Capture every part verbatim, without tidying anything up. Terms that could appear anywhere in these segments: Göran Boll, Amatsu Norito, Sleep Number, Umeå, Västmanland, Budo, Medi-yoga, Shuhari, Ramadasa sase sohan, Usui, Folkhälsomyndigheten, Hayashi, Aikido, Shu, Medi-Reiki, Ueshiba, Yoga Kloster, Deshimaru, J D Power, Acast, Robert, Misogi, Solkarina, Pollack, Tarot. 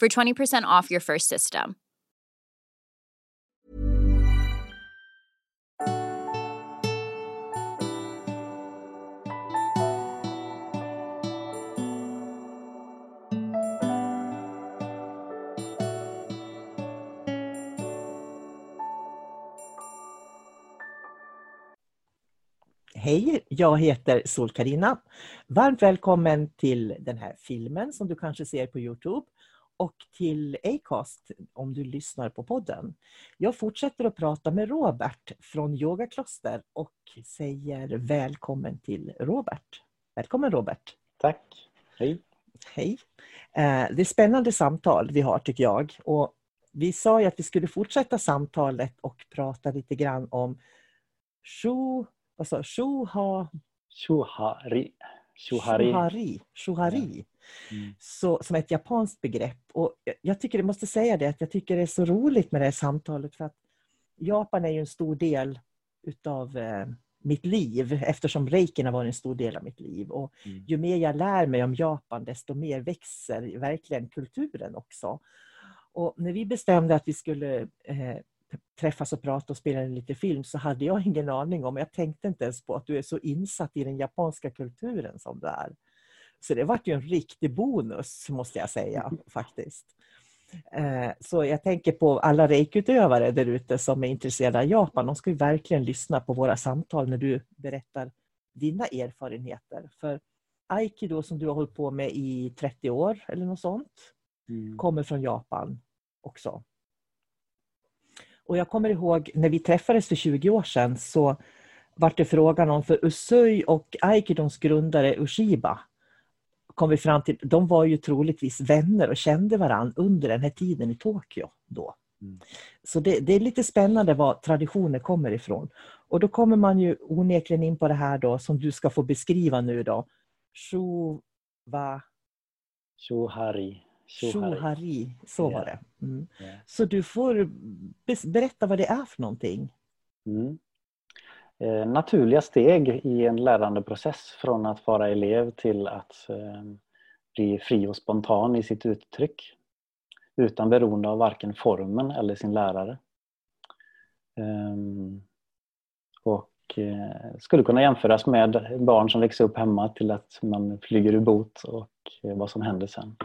for twenty percent off your first system. Hej, jag heter Solkarina. Varmt välkommen till den här filmen som du kanske ser på YouTube. Och till Acast om du lyssnar på podden. Jag fortsätter att prata med Robert från Yoga Kloster och säger välkommen till Robert. Välkommen Robert. Tack. Hej. Hej. Det är spännande samtal vi har tycker jag. Och vi sa ju att vi skulle fortsätta samtalet och prata lite grann om shu, alltså, shuha, Shuhari. Shuhari. Shuhari. Shuhari. Mm. Så, som ett japanskt begrepp. Och jag tycker, jag måste säga det, att jag tycker det är så roligt med det här samtalet. För att Japan är ju en stor del utav eh, mitt liv. Eftersom reikin har varit en stor del av mitt liv. Och mm. ju mer jag lär mig om Japan, desto mer växer verkligen kulturen också. Och när vi bestämde att vi skulle eh, träffas och prata och spela en liten film, så hade jag ingen aning om. Jag tänkte inte ens på att du är så insatt i den japanska kulturen som du är. Så det var ju en riktig bonus måste jag säga faktiskt. Så jag tänker på alla reikutövare där ute som är intresserade av Japan. De ska ju verkligen lyssna på våra samtal när du berättar dina erfarenheter. För aikido som du har hållit på med i trettio år eller något sånt mm. kommer från Japan också. Och jag kommer ihåg när vi träffades för tjugo år sedan så var det frågan om för Usui och aikidons grundare Ueshiba. Kom vi fram till, de var ju troligtvis vänner och kände varann under den här tiden i Tokyo då. Mm. Så det, det är lite spännande vad traditioner kommer ifrån. Och då kommer man ju onekligen in på det här då som du ska få beskriva nu då. Shu, va? Shuhari. Shuhari. Shuhari. Så yeah. var det. Mm. Yeah. Så du får berätta vad det är för någonting. Mm. Eh, naturliga steg i en lärandeprocess från att vara elev till att eh, bli fri och spontan i sitt uttryck utan beroende av varken formen eller sin lärare. Eh, och eh, skulle kunna jämföras med barn som växer upp hemma till att man flyger ur bot och eh, vad som händer sen.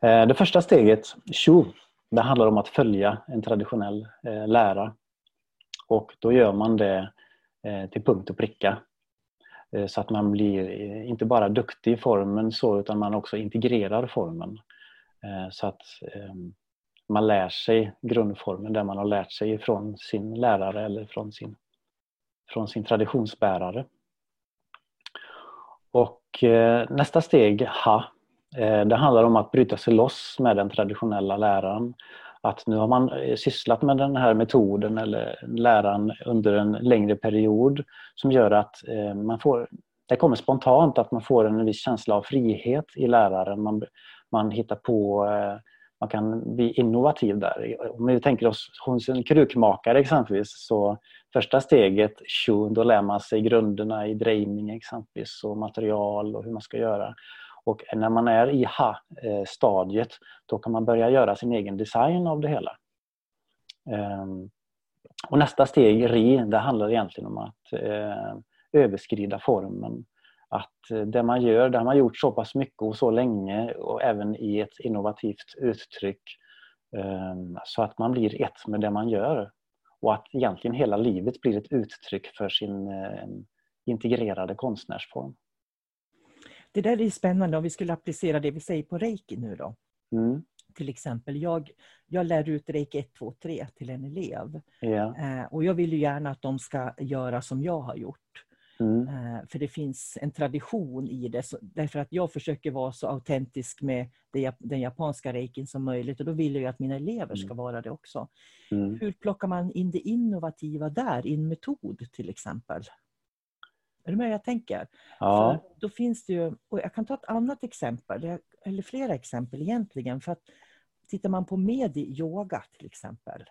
Eh, det första steget, shu, det handlar om att följa en traditionell eh, lära och då gör man det till punkt och pricka. Så att man blir inte bara duktig i formen så utan man också integrerar formen. Så att man lär sig grundformen där man har lärt sig från sin lärare eller från sin, från sin traditionsbärare. Och nästa steg, ha. Det handlar om att bryta sig loss med den traditionella läraren. Att nu har man sysslat med den här metoden eller läraren under en längre period som gör att man får, det kommer spontant att man får en viss känsla av frihet i läraren. Man, man hittar på, man kan bli innovativ där. Om vi tänker oss hos en krukmakare exempelvis så första steget, shu, då lär man sig grunderna i drejning exempelvis och material och hur man ska göra. Och när man är i ha-stadiet då kan man börja göra sin egen design av det hela. Och nästa steg, R I, det handlar egentligen om att eh, överskrida formen. Att det man gör, det har man gjort så pass mycket och så länge, och även i ett innovativt uttryck, eh, så att man blir ett med det man gör. Och att egentligen hela livet blir ett uttryck för sin eh, integrerade konstnärsform. Det där är spännande om vi skulle applicera det vi säger på reiki nu då. Mm. Till exempel, jag, jag lär ut reiki ett, två, tre till en elev. Yeah. Eh, och jag vill ju gärna att de ska göra som jag har gjort. Mm. Eh, för det finns en tradition i det. Så, därför att jag försöker vara så autentisk med det, den japanska reikin som möjligt. Och då vill jag ju att mina elever ska mm. vara det också. Mm. Hur plockar man in det innovativa där i en metod till exempel? Är det med jag tänker? Ja. För då finns det ju, och jag kan ta ett annat exempel, eller flera exempel egentligen. För att tittar man på medi-yoga till exempel.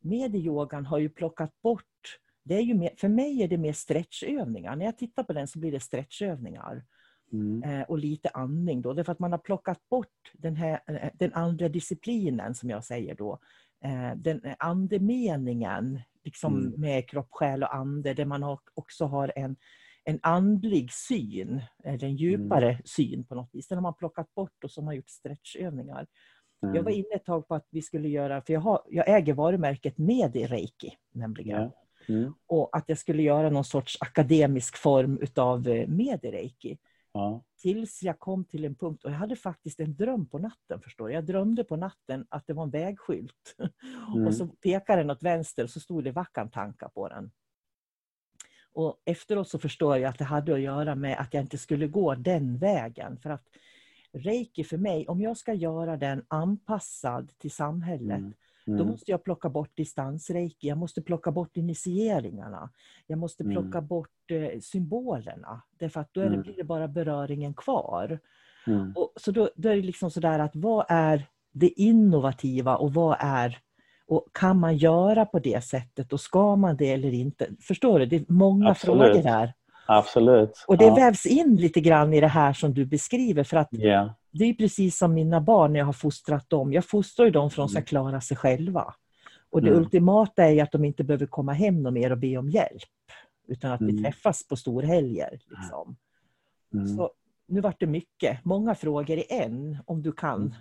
Medi-yogan har ju plockat bort, det är ju mer, för mig är det mer stretchövningar. När jag tittar på den så blir det stretchövningar. Mm. Eh, och lite andning då. Det är för att man har plockat bort den här, den andra disciplinen som jag säger då. Eh, den andemeningen liksom mm. med kropp, själ och ande. Där man har, också har en en andlig syn, eller en djupare mm. syn på något vis. Den har man plockat bort och som har gjort stretchövningar. Mm. Jag var inne ett tag på att vi skulle göra, för jag, har, jag äger varumärket Medi-Reiki nämligen. Ja. Mm. Och att jag skulle göra någon sorts akademisk form utav Medi-Reiki. Ja. Tills jag kom till en punkt, och jag hade faktiskt en dröm på natten, förstår du? Jag drömde på natten att det var en vägskylt. Mm. Och så pekade den åt vänster och så stod det vakantanka på den. Och efteråt så förstår jag att det hade att göra med att jag inte skulle gå den vägen. För att reiki för mig, om jag ska göra den anpassad till samhället. Mm. Mm. Då måste jag plocka bort distansreiki. Jag måste plocka bort initieringarna. Jag måste plocka mm. bort eh, symbolerna. Därför att då är det, mm. blir det bara beröringen kvar. Mm. Och, så då, då är det liksom sådär att vad är det innovativa och vad är... Och kan man göra på det sättet och ska man det eller inte? Förstår du? Det är många Absolut. Frågor där. Absolut. Och det ja. Vävs in lite grann i det här som du beskriver. För att yeah. det är precis som mina barn när jag har fostrat dem. Jag fostrar ju dem för att de ska klara sig själva. Och det mm. ultimata är att de inte behöver komma hem någon mer och be om hjälp. Utan att mm. vi träffas på storhelger. Liksom. Mm. Så nu vart det mycket. Många frågor i en, om du kan. Mm.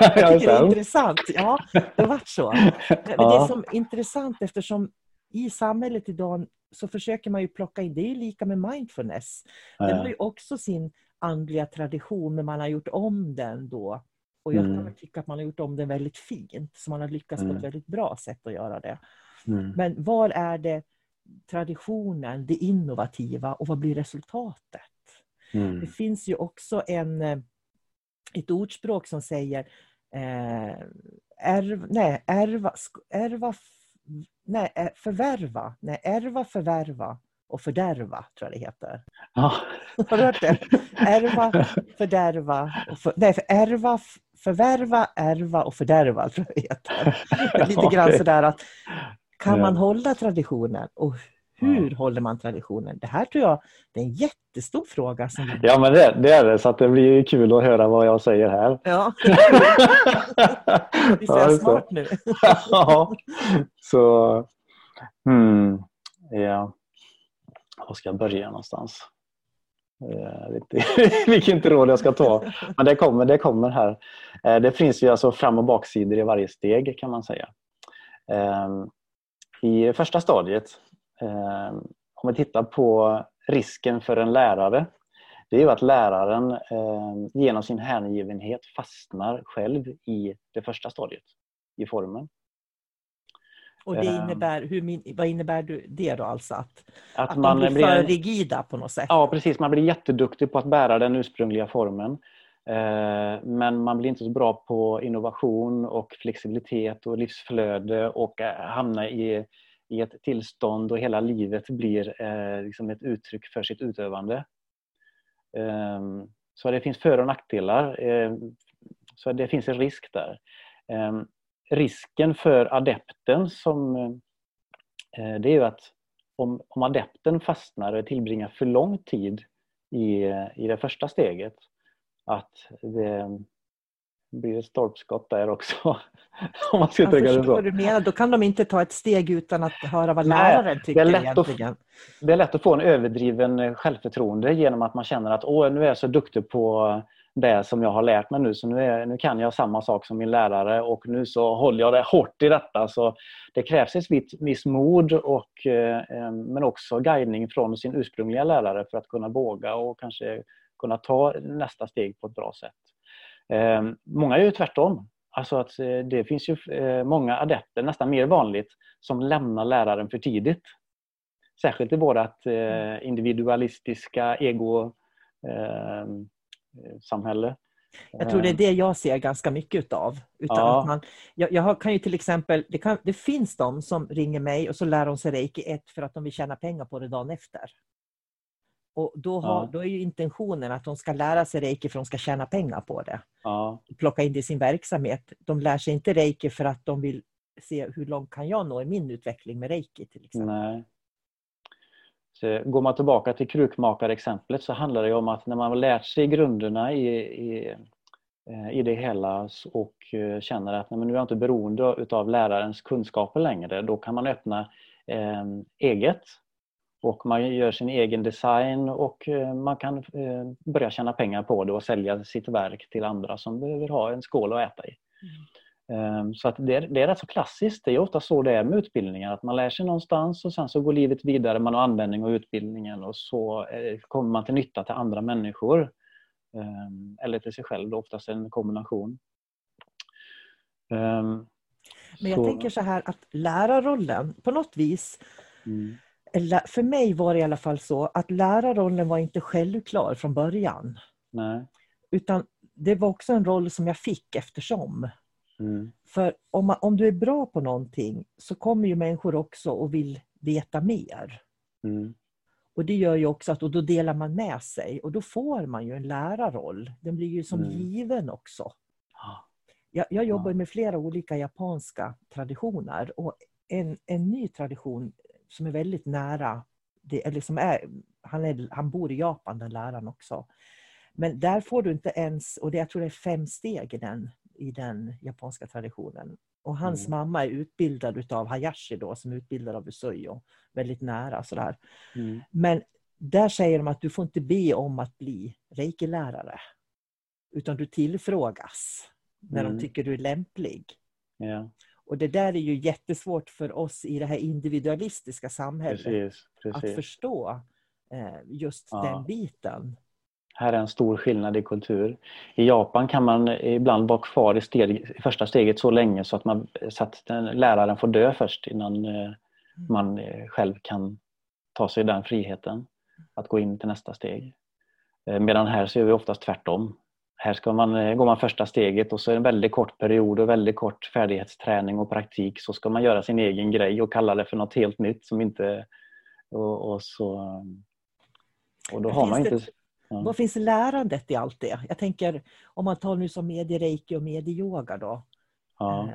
Jag tycker det är intressant. Ja, det har varit så. Men det är som intressant eftersom i samhället idag så försöker man ju plocka in, det är ju lika med mindfulness. Den har ju också sin andliga tradition, men man har gjort om den då. Och jag kan tycka att man har gjort om den väldigt fint. Så man har lyckats på ett väldigt bra sätt att göra det. Men var är det traditionen, det innovativa och vad blir resultatet? Det finns ju också en... Ett ordspråk som säger eh, ärva, nej, ärva, ärva, nej, förvärva, nej, ärva, förvärva och fördärva, tror jag det heter. Ja. Har du hört det? Ärva, fördärva, och för, nej, för ärva, förvärva, ärva och fördärva, tror jag det heter. Lite grann sådär att kan man hålla traditionen och hur håller man traditionen? Det här tror jag, det är en jättestor fråga. Som... Ja, men det, det är det. Så att det blir kul att höra vad jag säger här. Ja. Vi ser ja, smart nu. Ja. Så, hmm. Ja. Jag ska börja någonstans. Jag vet inte vilken råd jag ska ta. Men det kommer, det kommer här. Det finns ju alltså fram- och baksidor i varje steg, kan man säga. I första stadiet, om vi tittar på risken för en lärare, det är ju att läraren genom sin hängivenhet fastnar själv i det första stadiet, i formen. Och det innebär, hur min, vad innebär det då alltså? Att, att, att man blir för rigida på något sätt? Ja, precis. Man blir jätteduktig på att bära den ursprungliga formen. Men man blir inte så bra på innovation och flexibilitet och livsflöde och hamnar i... i ett tillstånd och hela livet blir eh, liksom ett uttryck för sitt utövande. Um, så det finns för- och nackdelar. Um, så det finns en risk där. Um, risken för adepten som uh, det är ju att om, om adepten fastnar och tillbringar för lång tid i, i det första steget, att det blir ett stolpskott där också. Om man ska jag tänka det så. Vad du menar. Då kan de inte ta ett steg utan att höra vad läraren tycker det egentligen. Att, det är lätt att få en överdriven självförtroende genom att man känner att åh, nu är jag så duktig på det som jag har lärt mig nu. Så nu, är, nu kan jag samma sak som min lärare och nu så håller jag det hårt i detta. Så det krävs ett viss, viss mod och, eh, men också guidning från sin ursprungliga lärare för att kunna våga och kanske kunna ta nästa steg på ett bra sätt. Eh, många är ju tvärtom. Alltså att det finns ju många adepter, nästan mer vanligt, som lämnar läraren för tidigt. Särskilt i vårat individualistiska ego-samhälle. Jag tror det är det jag ser ganska mycket utav. Utan ja. Att man, jag, jag kan ju till exempel, det, kan, det finns de som ringer mig och så lär de sig reiki ett för att de vill tjäna pengar på det dagen efter. Och då, har, ja. då är ju intentionen att de ska lära sig reiki för att de ska tjäna pengar på det. Ja. Plocka in det i sin verksamhet. De lär sig inte reiki för att de vill se hur långt kan jag nå i min utveckling med reiki till exempel. Nej. Så går man tillbaka till krukmakarexemplet så handlar det om att när man har lärt sig grunderna i, i, i det hela och känner att nej, men nu är jag inte beroende av lärarens kunskaper längre. Då kan man öppna eh, eget. Och man gör sin egen design och man kan börja tjäna pengar på det och sälja sitt verk till andra som behöver ha en skål att äta i. Mm. Så att det, är, det är rätt så klassiskt. Det är ofta så det är med utbildningar. Att man lär sig någonstans och sen så går livet vidare. Man har användning av utbildningen och så kommer man till nytta till andra människor. Eller till sig själv. Oftast en kombination. Men jag så. tänker så här att lärarrollen på något vis... Mm. För mig var det i alla fall så att lärarrollen var inte självklar från början. Nej. Utan det var också en roll som jag fick eftersom. Mm. För om, man, om du är bra på någonting så kommer ju människor också och vill veta mer. Mm. Och det gör ju också att och då delar man med sig. Och då får man ju en lärarroll. Den blir ju som mm. given också. Jag, jag jobbar med flera olika japanska traditioner. Och en, en ny tradition... som är väldigt nära, det, eller som är han, är, han bor i Japan, den läraren också. Men där får du inte ens, och det, jag tror det är fem steg i den, i den japanska traditionen. Och hans mm. mamma är utbildad utav Hayashi då, som är utbildad av Usui och väldigt nära sådär. Mm. Men där säger de att du får inte be om att bli reiki-lärare. Utan du tillfrågas när mm. de tycker du är lämplig. Ja. Och det där är ju jättesvårt för oss i det här individualistiska samhället. Precis, precis. Att förstå just ja. den biten. Här är en stor skillnad i kultur. I Japan kan man ibland vara kvar i, steg, i första steget så länge så att, man, så att den, läraren får dö först innan mm. man själv kan ta sig den friheten. Att gå in till nästa steg. Medan här så är vi oftast tvärtom. Här ska man, går man första steget och så är det en väldigt kort period och väldigt kort färdighetsträning och praktik. Så ska man göra sin egen grej och kalla det för något helt nytt som inte... Och, och så... Och då har man inte... Det, ja. Vad finns lärandet i allt det? Jag tänker, om man tar nu som medi-reiki och medi-yoga då. Ja.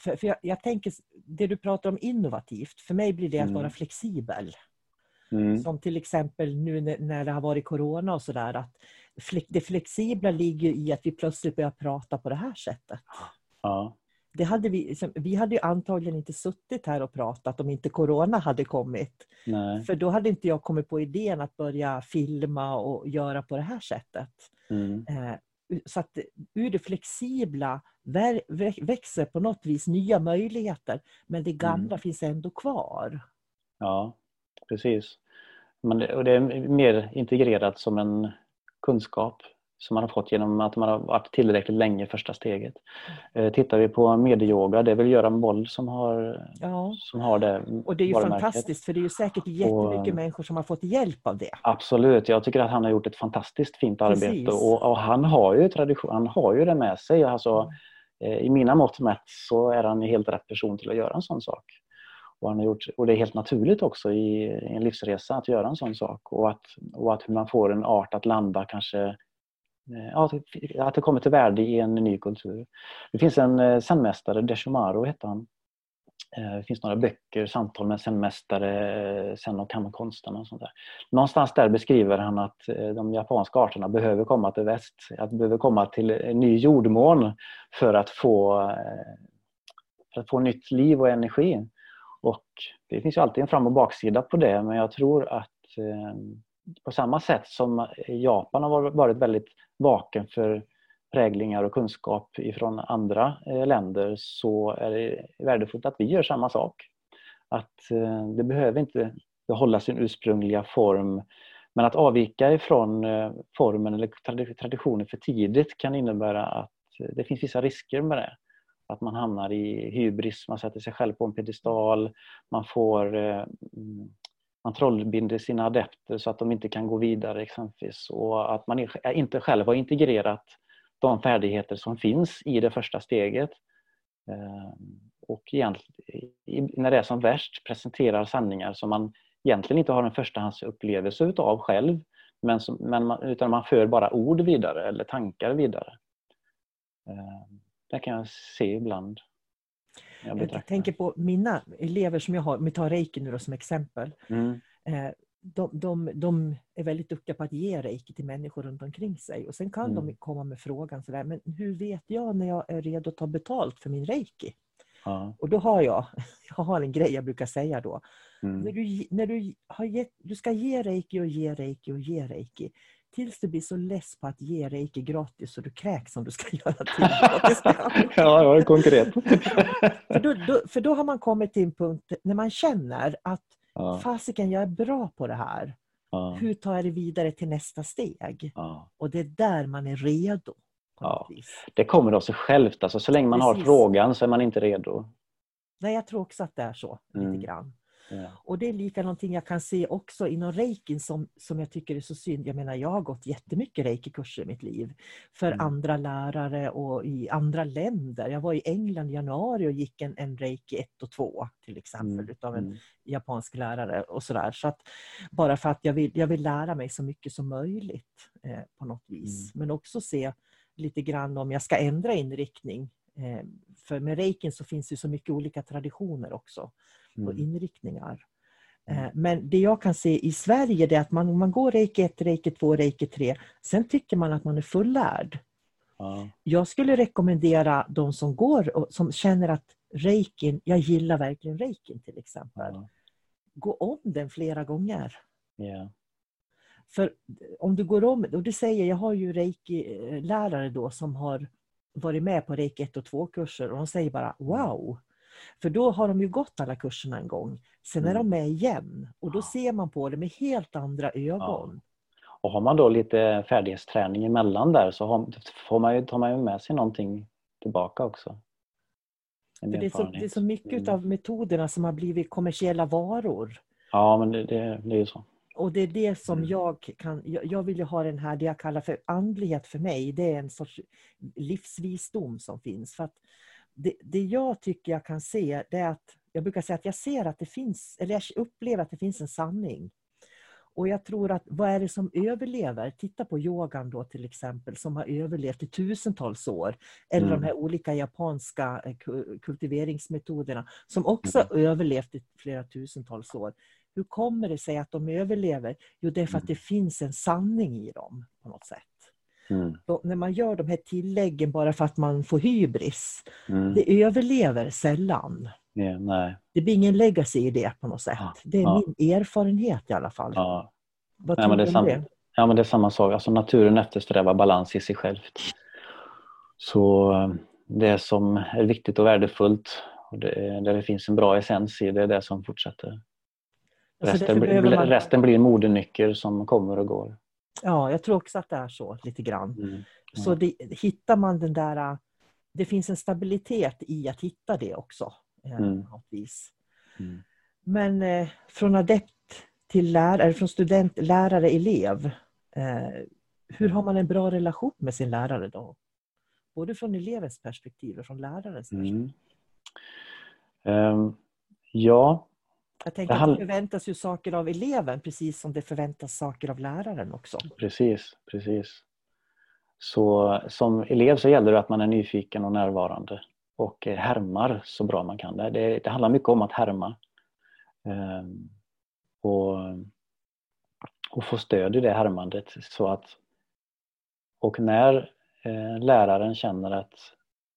För, för jag, jag tänker, det du pratar om innovativt, för mig blir det att mm. vara flexibel. Mm. Som till exempel nu när det har varit corona och sådär, att det flexibla ligger i att vi plötsligt börjar prata på det här sättet. Ja. Det hade vi, vi hade ju antagligen inte suttit här och pratat om inte corona hade kommit. Nej. För då hade inte jag kommit på idén att börja filma och göra på det här sättet. Mm. Så att ur det flexibla växer på något vis nya möjligheter. Men det gamla mm. finns ändå kvar. Ja, precis. Men, och det är mer integrerat som en kunskap som man har fått genom att man har varit tillräckligt länge i första steget. Eh, tittar vi på medi-yoga, det är väl Göran Boll som har, ja. som har det. Och det är ju fantastiskt, för det är ju säkert jättemycket och, människor som har fått hjälp av det. Absolut, jag tycker att han har gjort ett fantastiskt fint Precis. arbete och, och han har ju tradition, han har ju det med sig. Alltså, mm. eh, i mina mått mätt så är han helt rätt person till att göra en sån sak. Och, han har gjort, och det är helt naturligt också i, i en livsresa att göra en sån sak. Och att, och att man får en art att landa kanske... Ja, att det kommer till värde i en ny kultur. Det finns en zenmästare, Deshimaru heter han. Det finns några böcker, samtal med zenmästare, zen- och kammarkonsten och sånt där. Någonstans där beskriver han att de japanska arterna behöver komma till väst. Att behöver komma till en ny jordmån för att få, för att få nytt liv och energi. Och det finns ju alltid en fram- och baksida på det. Men jag tror att på samma sätt som Japan har varit väldigt vaken för präglingar och kunskap ifrån andra eh, länder, så är det värdefullt att vi gör samma sak. Att eh, det behöver inte behålla sin ursprungliga form, men att avvika ifrån eh, formen eller trad- traditionen för tidigt kan innebära att eh, det finns vissa risker med det. Att man hamnar i hybris, man sätter sig själv på en pedestal, man får eh, man trollbinder sina adepter så att de inte kan gå vidare exempelvis, och att man inte själv har integrerat de färdigheter som finns i det första steget. Och när det är som värst presenterar sanningar som man egentligen inte har en förstahandsupplevelse utav själv. Men som, men man, utan man för bara ord vidare eller tankar vidare. Det kan jag se ibland. Jag, jag tänker på mina elever som jag har. Om vi tar reiki nu då som exempel. Mm. Eh, De, de, de är väldigt duktiga på att ge reiki till människor runt omkring sig. Och sen kan mm. de komma med frågan sådär: men hur vet jag när jag är redo att ta betalt för min reiki? Ja. Och då har jag, jag har en grej jag brukar säga då. Mm. När, du, när du, har get, du ska ge reiki och ge reiki och ge reiki. Tills du blir så less på att ge reiki gratis så du kräks som du ska göra till. Ja, det var konkret. för, då, då, för då har man kommit till en punkt när man känner att ja. Fasiken, jag är bra på det här. Ja. Hur tar jag det vidare till nästa steg? Ja. Och det är där man är redo. Ja. Det kommer av sig självt. Alltså, så länge man Precis. Har frågan så är man inte redo. Nej, jag tror också att det är så. Mm. Lite grann. Ja. Och det är lika någonting jag kan se också inom reikin som, som jag tycker är så synd. Jag menar, jag har gått jättemycket reikikurser i mitt liv. För mm. andra lärare och i andra länder. Jag var i England i januari och gick en, en reiki ett och två till exempel. Mm. Utav en mm. japansk lärare och sådär. Så att, bara för att jag vill, jag vill lära mig så mycket som möjligt eh, på något vis. Mm. Men också se lite grann om jag ska ändra inriktning. Eh, för med reikin så finns det så mycket olika traditioner också. Mm. Och inriktningar. Mm. Men det jag kan se i Sverige är att man, man går reiki ett, reiki två, reiki tre. Sen tycker man att man är fullärd. Ja. Jag skulle rekommendera de som går och som känner att reikin, jag gillar verkligen reikin till exempel. Ja. Gå om den flera gånger. Yeah. För om du går om, och det säger, jag har ju reiki-lärare då som har varit med på reiki ett och två kurser. Och de säger bara, wow! För då har de ju gått alla kurserna en gång. Sen är mm. de med igen. Och då ja. Ser man på det med helt andra ögon. Ja. Och har man då lite färdighetsträning emellan där, så har, får man ju, tar man ju med sig någonting tillbaka också. För det, är så, det är så mycket mm. av metoderna som har blivit kommersiella varor. Ja, men det, det, det är ju så. Och det är det som mm. jag kan... Jag, jag vill ju ha den här, det jag kallar för andlighet för mig. Det är en sorts livsvisdom som finns. För att Det, det jag tycker jag kan se, det är att jag brukar säga att jag ser att det finns, eller jag upplever att det finns en sanning. Och jag tror att vad är det som överlever? Titta på yogan då till exempel, som har överlevt i tusentals år. Eller mm. de här olika japanska kultiveringsmetoderna som också mm. överlevt i flera tusentals år. Hur kommer det sig att de överlever? Jo, det är för att det finns en sanning i dem på något sätt. Mm. Då, när man gör de här tilläggen bara för att man får hybris, mm. det överlever sällan. Yeah, nej. Det blir ingen legacy i det på något sätt. Ja, det är ja. Min erfarenhet i alla fall. Ja. Vad nej, tror du om sam- det? Ja, men det är samma sak. Alltså, naturen eftersträvar balans i sig själv. Så det som är viktigt och värdefullt, och det, där det finns en bra essens i, det är det som fortsätter. Alltså, resten, bl- man... resten blir en modenyckel som kommer och går. Ja, jag tror också att det är så lite grann. Mm. Mm. Så det, hittar man den där, det finns en stabilitet i att hitta det också. Mm. På något vis. Mm. Men eh, från adept till lärare, från student, lärare, elev. Eh, hur har man en bra relation med sin lärare då? Både från elevens perspektiv och från lärarens perspektiv. Mm. Um, ja. Jag tänker att det förväntas ju saker av eleven, precis som det förväntas saker av läraren också. Precis, precis. Så som elev så gäller det att man är nyfiken och närvarande. och härmar så bra man kan. Det, det, det handlar mycket om att härma eh, och, och få stöd i det härmandet. Så att, och när eh, läraren känner att,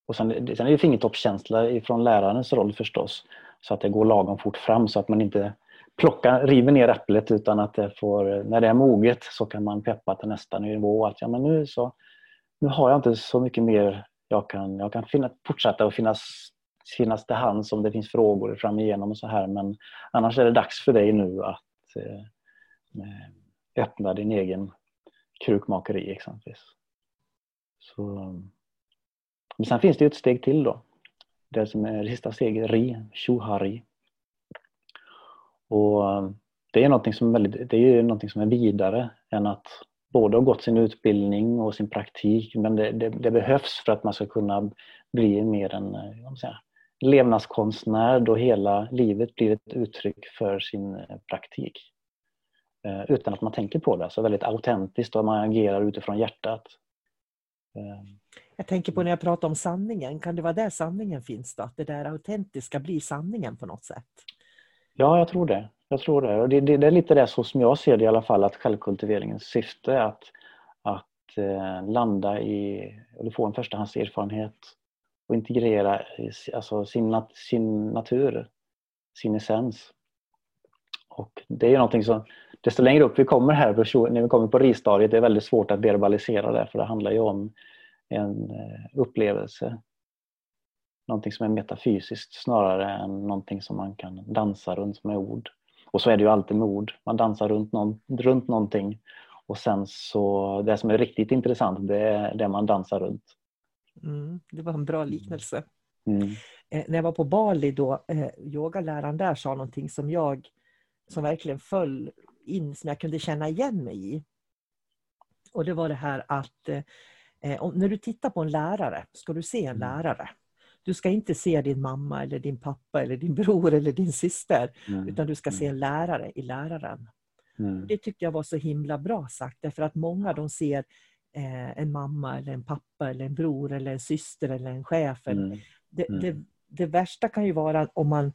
och sen, sen är det fingertoppskänsla från lärarens roll förstås, så att det går lagom fort fram så att man inte plockar, river ner äpplet, utan att det får, när det är moget så kan man peppa till nästa nivå. Att, ja, men nu, så, nu har jag inte så mycket mer. Jag kan, jag kan finna, fortsätta att finnas, finnas till hands om det finns frågor fram igenom och så här. Men annars är det dags för dig nu att eh, öppna din egen krukmakeri exempelvis. Så. Men sen finns det ju ett steg till då. Det som är det sista steget, ri, shuhari. Och det är någonting som är väldigt, det är ju någonting som är vidare än att både har gått sin utbildning och sin praktik, men det, det, det behövs för att man ska kunna bli mer en säga, levnadskonstnär, då hela livet blir ett uttryck för sin praktik. Eh, utan att man tänker på det, så väldigt autentiskt och man agerar utifrån hjärtat. Eh. Jag tänker på när jag pratar om sanningen, kan det vara där sanningen finns då? Att det där autentiska blir sanningen på något sätt? Ja, jag tror det. Jag tror det. Och det, det, det är lite det så som jag ser det i alla fall, att självkultiveringens syfte är att, att eh, landa i, eller få en förstahandserfarenhet och integrera i, alltså sin, nat, sin natur, sin essens. Och det är ju någonting som, desto längre upp vi kommer här, på, när vi kommer på ristadiet, det är väldigt svårt att verbalisera det, för det handlar ju om en upplevelse. Någonting som är metafysiskt snarare än någonting som man kan dansa runt med ord. Och så är det ju alltid med ord. Man dansar runt, någon, runt någonting. Och sen så, det som är riktigt intressant, det är det man dansar runt. Mm, det var en bra liknelse. Mm. Eh, när jag var på Bali då, eh, yogaläraren där sa någonting som jag, som verkligen föll in, som jag kunde känna igen mig i. Och det var det här att, eh, om, när du tittar på en lärare, ska du se en lärare. Du ska inte se din mamma eller din pappa eller din bror eller din syster. Mm. Utan du ska se en lärare i läraren. Mm. Det tyckte jag var så himla bra sagt. Därför att många de ser eh, en mamma eller en pappa eller en bror eller en syster eller en chef. Mm. Mm. Det, det, det värsta kan ju vara om man,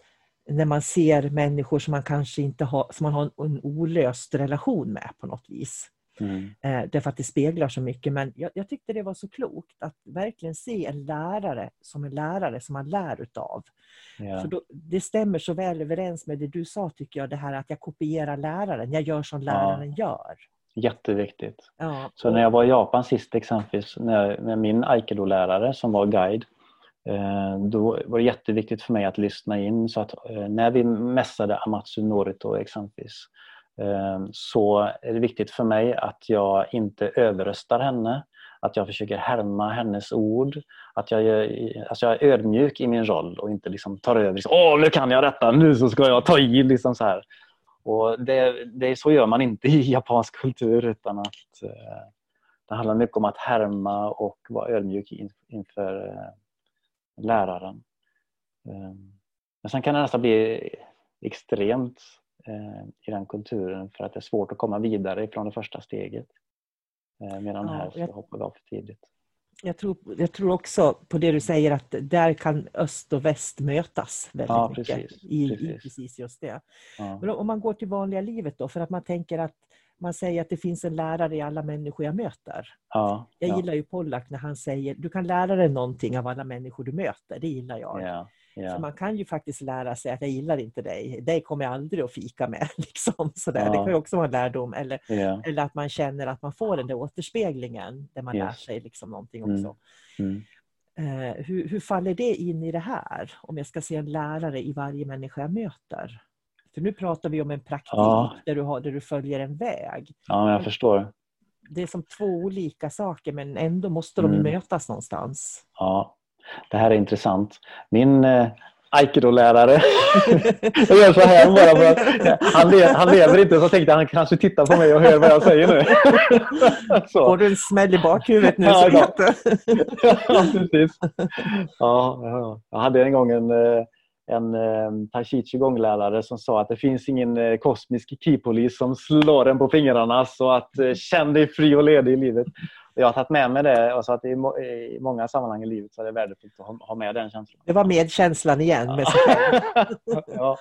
när man ser människor som man kanske inte har, som man har en, en olöst relation med på något vis. Mm. Därför att det speglar så mycket. Men jag, jag tyckte det var så klokt att verkligen se en lärare som en lärare som man lär utav. Ja. För då, det stämmer så väl överens med det du sa, tycker jag, det här att jag kopierar läraren, jag gör som läraren ja. gör. Jätteviktigt. Ja. Så när jag var i Japan sist exempelvis, när jag, med min aikido-lärare som var guide, då var det jätteviktigt för mig att lyssna in. Så att när vi mässade Amatsu Norito exempelvis, så är det viktigt för mig att jag inte överröstar henne, att jag försöker härma hennes ord, att jag, alltså jag är ödmjuk i min roll och inte liksom tar över liksom, åh, nu kan jag detta, nu så ska jag ta i liksom så här. Och det, det, så gör man inte i japansk kultur, utan att det handlar mycket om att härma och vara ödmjuk inför läraren. Men sen kan det nästan bli extremt i den kulturen, för att det är svårt att komma vidare från det första steget, medan ja, här så jag, hoppar vi av för tidigt. Jag tror, jag tror också på det du säger, att där kan öst och väst mötas väldigt ja, mycket precis, i, precis. i precis just det. Ja. Men om man går till vanliga livet då, för att man tänker att man säger att det finns en lärare i alla människor jag möter. Ja, jag ja. gillar ju Pollack när han säger, du kan lära dig någonting av alla människor du möter, det gillar jag. Ja. Ja. Så man kan ju faktiskt lära sig att jag gillar inte dig. Dig kommer jag aldrig att fika med. Liksom, sådär. Ja. Det kan ju också vara en lärdom. Eller, ja. eller att man känner att man får den där återspeglingen. Där man yes. lär sig liksom någonting mm. också. Mm. Uh, hur, hur faller det in i det här? Om jag ska se en lärare i varje människa jag möter. För nu pratar vi om en praktik ja. där, du har, där du följer en väg. Ja, jag förstår. Det är som två olika saker, men ändå måste de mm. mötas någonstans. Ja. Det här är intressant. Min eh, aikido-lärare jag gör så här bara bara. Han, le- han lever inte, så tänkte han kanske tittar på mig och hör vad jag säger nu. Får du en smäll i bakhuvudet nu? Ja, så ja. ja precis. Ja, ja. Jag hade en gång en, en, en tai chi qigong-lärare som sa att det finns ingen kosmisk ki-polis som slår en på fingrarna, så att känn dig fri och ledig i livet. Jag har tagit med mig det och så att i, må- i många sammanhang i livet så är det värdefullt att ha, ha med den känslan. Det var med känslan igen. Ja. Med ja.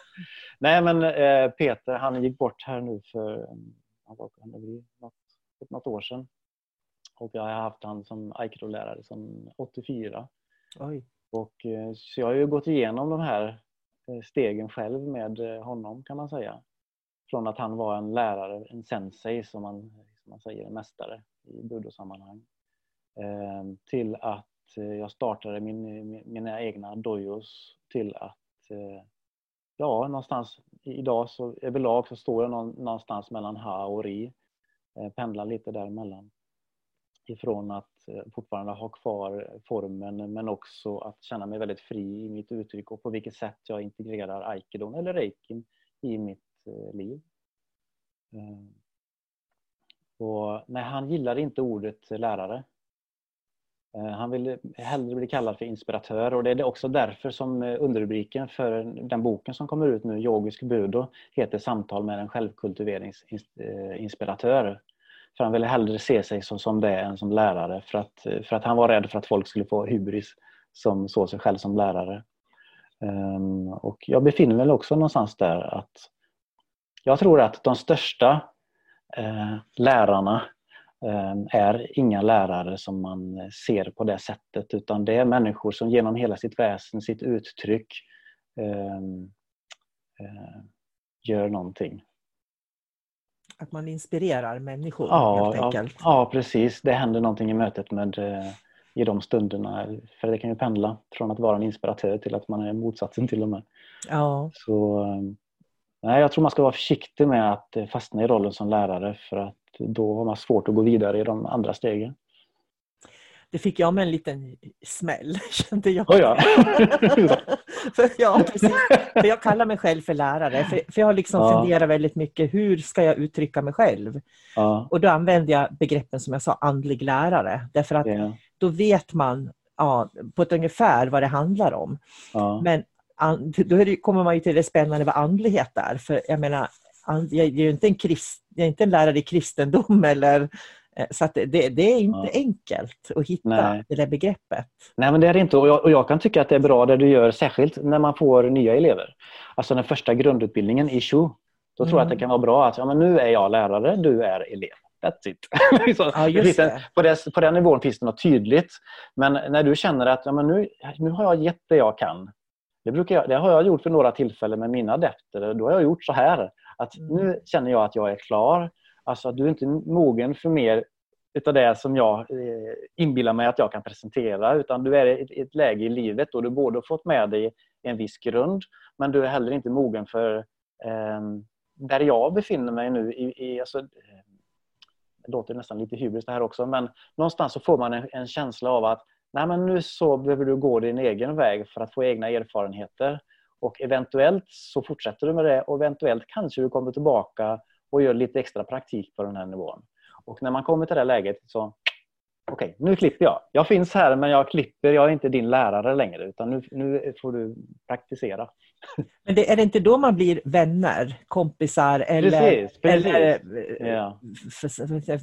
Nej, men eh, Peter, han gick bort här nu för något, något år sedan. Och jag har haft han som aikido-lärare som åttiofyra. Oj. Och, så jag har ju gått igenom de här stegen själv med honom, kan man säga. Från att han var en lärare, en sensei som man, som man säger, en mästare i budosammanhang. Eh, till att jag startade min, mina egna dojos. Till att, eh, ja, någonstans idag så överlag så står jag någonstans mellan ha och ri. Eh, pendlar lite däremellan. Ifrån att fortfarande ha kvar formen, men också att känna mig väldigt fri i mitt uttryck och på vilket sätt jag integrerar aikidon eller reikin i mitt liv. Och nej, han gillade inte ordet lärare. Han ville hellre bli kallad för inspiratör, och det är också därför som underrubriken för den boken som kommer ut nu, Yogisk Budo, heter Samtal med en självkultiveringsinspiratör. För han ville hellre se sig som, som det än som lärare. För att, för att han var rädd för att folk skulle få hybris som såg sig själv som lärare. Um, och jag befinner mig också någonstans där. Att jag tror att de största eh, lärarna eh, är inga lärare som man ser på det sättet. Utan det är människor som genom hela sitt väsen, sitt uttryck eh, eh, gör någonting. Att man inspirerar människor, ja, helt enkelt. Ja, ja, precis. Det händer någonting i mötet med, i de stunderna. För det kan ju pendla från att vara en inspiratör till att man är motsatsen till och med. Ja. Så, nej, jag tror man ska vara försiktig med att fastna i rollen som lärare. För att då har man svårt att gå vidare i de andra stegen. Det fick jag med en liten smäll, kände jag. Oh ja. för, ja, precis. För jag kallar mig själv för lärare. För, för jag har liksom ja. funderat väldigt mycket, hur ska jag uttrycka mig själv? Ja. Och då använder jag begreppen som jag sa, andlig lärare. Därför att ja. då vet man ja, på ett ungefär vad det handlar om. Ja. Men an, då är det, kommer man ju till det spännande vad andlighet är. För jag menar, and, jag, jag, är inte en krist, jag är inte en lärare i kristendom eller... Så att det, det är inte ja. enkelt att hitta Nej. det där begreppet. Nej, men det är det inte. Och jag, och jag kan tycka att det är bra det du gör, särskilt när man får nya elever. Alltså den första grundutbildningen i Shu. Då mm. tror jag att det kan vara bra att ja, men nu är jag lärare, du är elev. That's it. Så, ja, just det. En, på, det, på den nivån finns det något tydligt. Men när du känner att ja, men nu, nu har jag gett det jag kan. Det, brukar jag, det har jag gjort för några tillfällen med mina adepter. Då har jag gjort så här. Att mm. nu känner jag att jag är klar. Alltså att du är inte mogen för mer utav det som jag inbillar mig att jag kan presentera. Utan du är i ett läge i livet då du både har fått med dig en viss grund. Men du är heller inte mogen för eh, där jag befinner mig nu. I, i, alltså, det låter nästan lite hybris det här också. Men någonstans så får man en, en känsla av att nej, men nu så behöver du gå din egen väg för att få egna erfarenheter. Och eventuellt så fortsätter du med det. Och eventuellt kanske du kommer tillbaka och gör lite extra praktik på den här nivån. Och när man kommer till det läget så... Okej, okay, nu klipper jag. Jag finns här, men jag klipper. Jag är inte din lärare längre. Utan nu, nu får du praktisera. Men det, är det inte då man blir vänner, kompisar? Eller, precis, precis. Eller ja. för, för,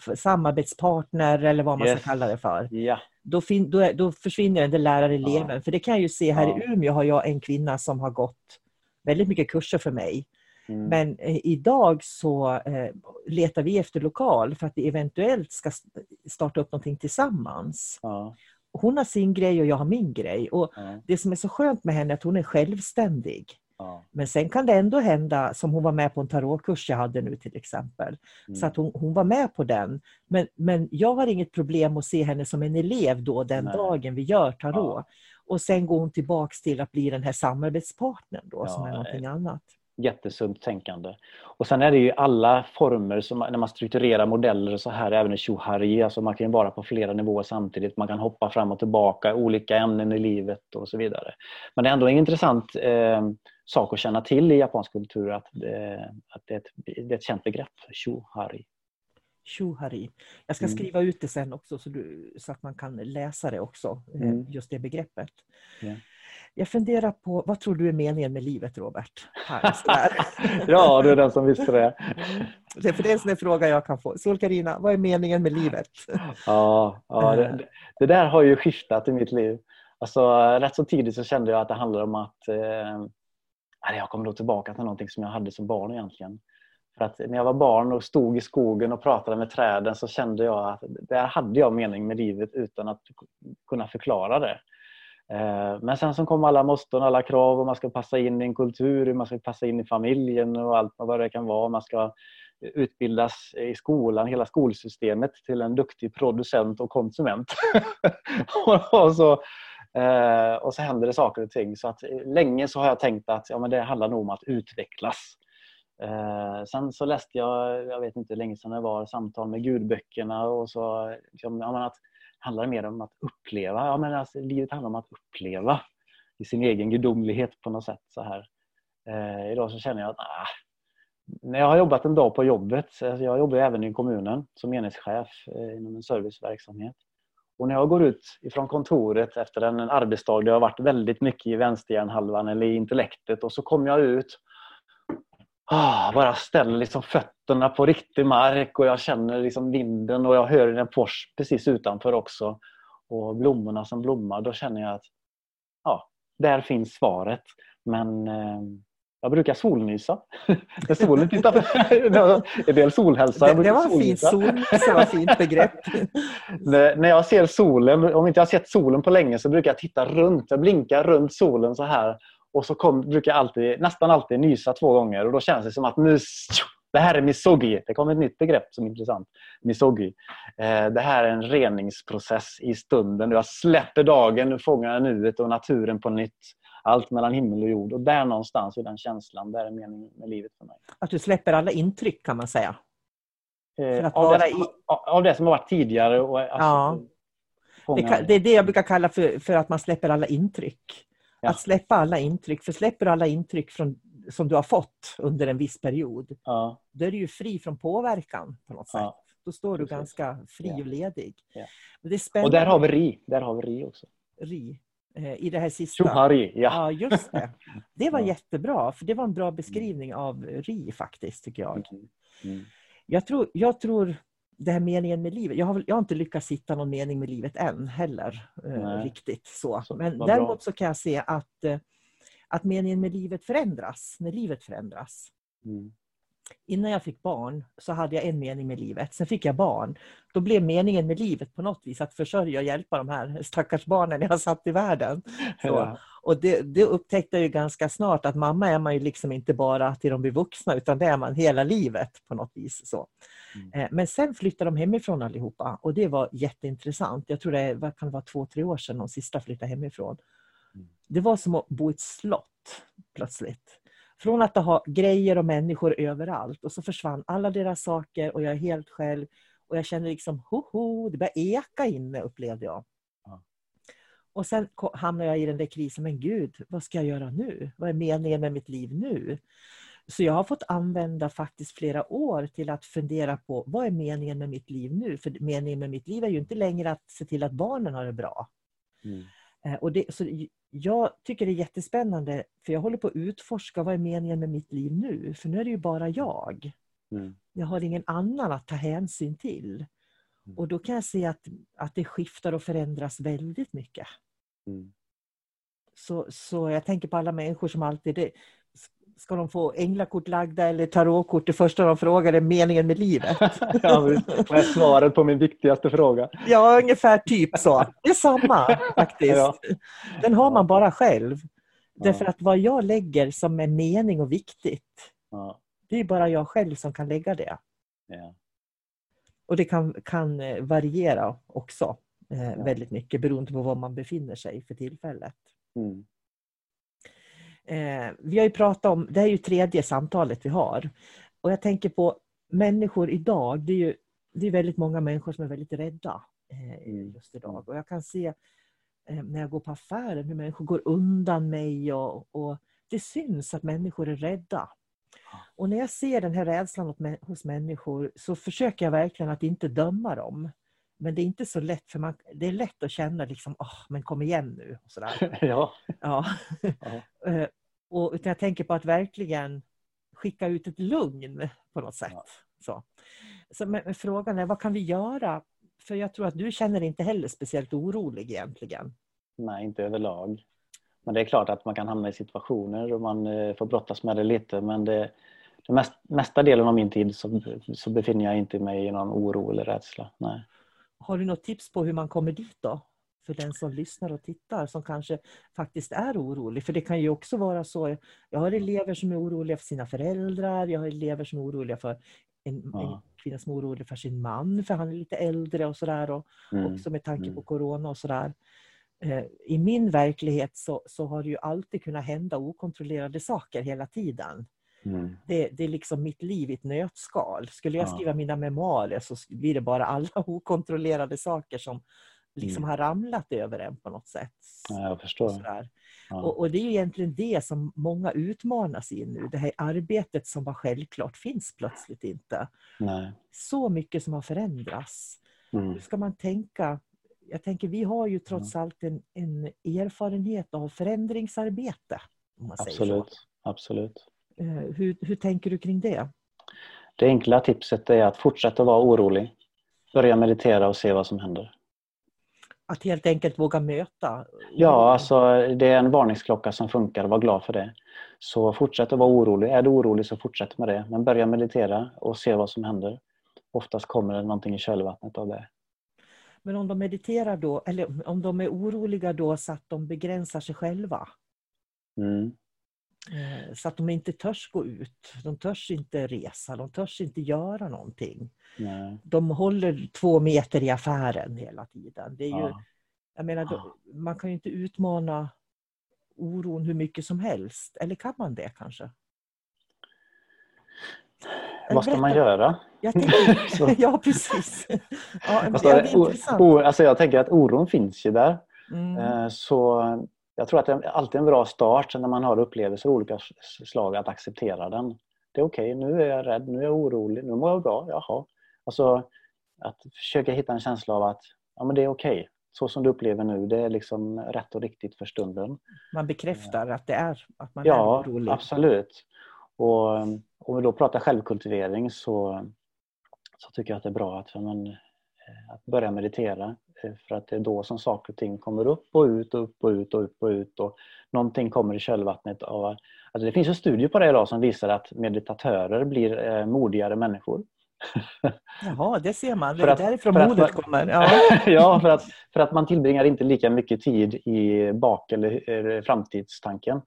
för samarbetspartner eller vad man yes. ska kalla det för. Ja. Då, fin, då, då försvinner den där lärareleven. Ja. För det kan jag ju se här ja. i Umeå har jag en kvinna som har gått väldigt mycket kurser för mig. Mm. Men eh, idag så eh, letar vi efter lokal för att vi eventuellt ska starta upp någonting tillsammans. Ja. Hon har sin grej och jag har min grej. Och ja. det som är så skönt med henne är att hon är självständig. Ja. Men sen kan det ändå hända, som hon var med på en tarotkurs jag hade nu till exempel. Mm. Så att hon, hon var med på den. Men, men jag har inget problem att se henne som en elev då den Nej. dagen vi gör tarot. Ja. Och sen går hon tillbaks till att bli den här samarbetspartnern då ja. som är någonting annat. Jättesumt tänkande. Och sen är det ju alla former som när man strukturerar modeller och så här, även i Shuhari, alltså man kan ju vara på flera nivåer samtidigt, man kan hoppa fram och tillbaka olika ämnen i livet och så vidare. Men det är ändå en intressant eh, sak att känna till i japansk kultur att, eh, att det, är ett, det är ett känt begrepp, Shuhari. Shuhari. Jag ska skriva mm. ut det sen också så, du, så att man kan läsa det också, mm. just det begreppet. Yeah. Jag funderar på, vad tror du är meningen med livet, Robert? Ja, du är den som visste det. Det är för det är en fråga jag kan få. Solkarina, vad är meningen med livet? Ja, ja det, det där har ju skiftat i mitt liv. Alltså, rätt så tidigt så kände jag att det handlade om att eh, jag kommer då tillbaka till någonting som jag hade som barn egentligen. För att när jag var barn och stod i skogen och pratade med träden så kände jag att där hade jag mening med livet utan att kunna förklara det. Men sen så kom alla måsten, alla krav och man ska passa in i en kultur, man ska passa in i familjen och allt vad det kan vara. Man ska utbildas i skolan, hela skolsystemet till en duktig producent och konsument. och, så, och så händer det saker och ting. Så att länge så har jag tänkt att ja, men det handlar nog om att utvecklas. Eh, sen så läste jag, jag vet inte hur länge sedan det var, samtal med gudböckerna och så liksom, ja, men att, handlar det mer om att uppleva. Ja, men alltså, livet handlar om att uppleva i sin egen gudomlighet på något sätt. Så här. Eh, idag så känner jag att ah, när jag har jobbat en dag på jobbet, alltså jag jobbar även i kommunen som enhetschef eh, inom en serviceverksamhet. Och när jag går ut ifrån kontoret efter en, en arbetsdag där jag har varit väldigt mycket i vänsterhjärnhalvan eller i intellektet och så kommer jag ut. Ah, bara ställer liksom fötterna på riktig mark och jag känner liksom vinden och jag hör en pors precis utanför också och blommorna som blommar, då känner jag att ja, där finns svaret, men eh, jag brukar solnysa. När solen tittar på en del solhälsa. Det, det var en fin sol, det var ett fint begrepp. när, när jag ser solen, om inte jag har sett solen på länge så brukar jag titta runt, jag blinkar runt solen så här. Och så kom, brukar jag alltid, nästan alltid nysa två gånger. Och då känns det som att nu, det här är misogi. Det kommer ett nytt begrepp som är intressant. Misogi. Eh, det här är en reningsprocess i stunden. Jag släpper dagen, nu fångar jag nuet och naturen på nytt. Allt mellan himmel och jord. Och där någonstans i den känslan, där är meningen med livet för mig. Att du släpper alla intryck kan man säga. Eh, av, det som, i... av det som har varit tidigare. Och, alltså, ja. fångar... det, kan, det är det jag brukar kalla för, för att man släpper alla intryck. Ja. Att släppa alla intryck, för släpper alla intryck från, som du har fått under en viss period, ja. Då är du ju fri från påverkan på något sätt. Ja. Då står du Precis. ganska fri ja. och ledig. Ja. Men det är spännande. Och där har vi Ri, där har vi Ri också. Ri, eh, i det här sista. Shuhari, ja. Ja, just det. Det var ja. jättebra, för det var en bra beskrivning av Ri faktiskt, tycker jag. Mm. Mm. Jag tror, jag tror det här meningen med livet, jag har, jag har inte lyckats hitta någon mening med livet än heller eh, riktigt så, så men däremot bra. Så kan jag se att, eh, att meningen med livet förändras, när livet förändras. Mm. Innan jag fick barn så hade jag en mening med livet, sen fick jag barn, då blev meningen med livet på något vis att försörja och hjälpa de här stackars barnen jag har satt i världen. Så. Ja. Och det, det upptäckte jag ju ganska snart, att mamma är man ju liksom inte bara till de blir vuxna, utan det är man hela livet på något vis. Så. Mm. Men sen flyttade de hemifrån allihopa och det var jätteintressant. Jag tror det var, kan det vara två, tre år sedan de sista flyttade hemifrån. Mm. Det var som att bo i ett slott plötsligt. Från att ha grejer och människor överallt och så försvann alla deras saker och jag är helt själv. Och jag kände liksom, hoho, det började eka inne, upplevde jag. Ja. Och sen hamnade jag i den där krisen, men gud, vad ska jag göra nu? Vad är meningen med mitt liv nu? Så jag har fått använda faktiskt flera år till att fundera på, vad är meningen med mitt liv nu? För meningen med mitt liv är ju inte längre att se till att barnen har det bra. Mm. Och det, så jag tycker det är jättespännande, för jag håller på att utforska vad är meningen med mitt liv nu, för nu är det ju bara jag. Mm. Jag har ingen annan att ta hänsyn till. Mm. Och då kan jag se att, att det skiftar och förändras väldigt mycket. Mm. Så, så jag tänker på alla människor som alltid är, ska de få änglakort lagda eller tarotkort? Det första de frågar är meningen med livet. Ja, det är svaret på min viktigaste fråga. Ja, ungefär typ så. Det är samma faktiskt. Ja. Den har man bara själv. Ja. Därför att vad jag lägger som är mening och viktigt, ja. Det är bara jag själv som kan lägga det. Ja. Och det kan, kan variera också eh, ja. väldigt mycket beroende på var man befinner sig för tillfället. Mm. Eh, vi har ju pratat om, det här är ju tredje samtalet vi har. Och jag tänker på människor idag, det är ju det är väldigt många människor som är väldigt rädda eh, just idag. Och jag kan se eh, när jag går på affären hur människor går undan mig och, och det syns att människor är rädda. Och när jag ser den här rädslan hos människor så försöker jag verkligen att inte döma dem. Men det är inte så lätt, för man, det är lätt att känna liksom, åh, men kom igen nu. Och sådär. Ja. Ja. Ja. Och, utan jag tänker på att verkligen skicka ut ett lugn på något sätt. Ja. Så. Så, men frågan är, vad kan vi göra? För jag tror att du känner inte heller speciellt orolig egentligen. Nej, inte överlag. Men det är klart att man kan hamna i situationer och man får brottas med det lite. Men det, det mest, mesta delen av min tid så, så befinner jag inte mig i någon oro eller rädsla. Nej. Har du något tips på hur man kommer dit då? För den som lyssnar och tittar som kanske faktiskt är orolig. För det kan ju också vara så. Jag har elever som är oroliga för sina föräldrar. Jag har elever som är oroliga för en, ja. en kvinna som är orolig för sin man. För han är lite äldre och sådär. Och mm. också med tanke på corona och sådär. Eh, I min verklighet så, så har det ju alltid kunnat hända okontrollerade saker hela tiden. Mm. Det, det är liksom mitt liv i ett nötskal. Skulle jag skriva ja. mina memoarer så blir det bara alla okontrollerade saker som liksom mm. har ramlat över en på något sätt. Ja, jag förstår. Sådär. Ja. Och, och det är ju egentligen det som många utmanas i nu. Det här arbetet som var självklart finns plötsligt inte. Nej. Så mycket som har förändrats. Mm. Hur ska man tänka? Jag tänker, vi har ju trots mm. allt en, en erfarenhet av förändringsarbete. Om man absolut, säger så. Absolut. Hur, hur tänker du kring det? Det enkla tipset är att fortsätta vara orolig. Börja meditera och se vad som händer. Att helt enkelt våga möta? Ja, alltså, det är en varningsklocka som funkar. Var glad för det. Så fortsätt att vara orolig. Är du orolig så fortsätt med det. Men börja meditera och se vad som händer. Oftast kommer det någonting i kölvattnet av det. Men om de mediterar då, eller om de är oroliga då så att de begränsar sig själva? Mm. Så att de inte törs gå ut. De törs inte resa. De törs inte göra någonting. Nej. De håller två meter i affären hela tiden. Det är ja. ju, jag menar, ja. man kan ju inte utmana oron hur mycket som helst. Eller kan man det kanske? Vad ska man göra? Jag tänker, ja, precis. Ja, alltså, det är intressant. O, alltså jag tänker att oron finns ju där. Mm. Så... Jag tror att det är alltid en bra start när man har upplevelser av olika slag att acceptera den. Det är okej, okay, nu är jag rädd, nu är jag orolig, nu mår jag bra, jaha. Alltså att försöka hitta en känsla av att ja, men det är okej. Okay. Så som du upplever nu, det är liksom rätt och riktigt för stunden. Man bekräftar att det är, att man ja, är orolig. Ja, absolut. Och om vi då pratar självkultivering så, så tycker jag att det är bra att, man, att börja meditera. För att det är då som saker och ting kommer upp och ut och upp och ut och upp och ut. Och någonting kommer i kölvattnet. Av, alltså det finns en studie på det idag som visar att meditatörer blir eh, modigare människor. Jaha, det ser man. Det är därifrån modet kommer. Ja, ja för, att, för att man tillbringar inte lika mycket tid i bak- eller framtidstanken.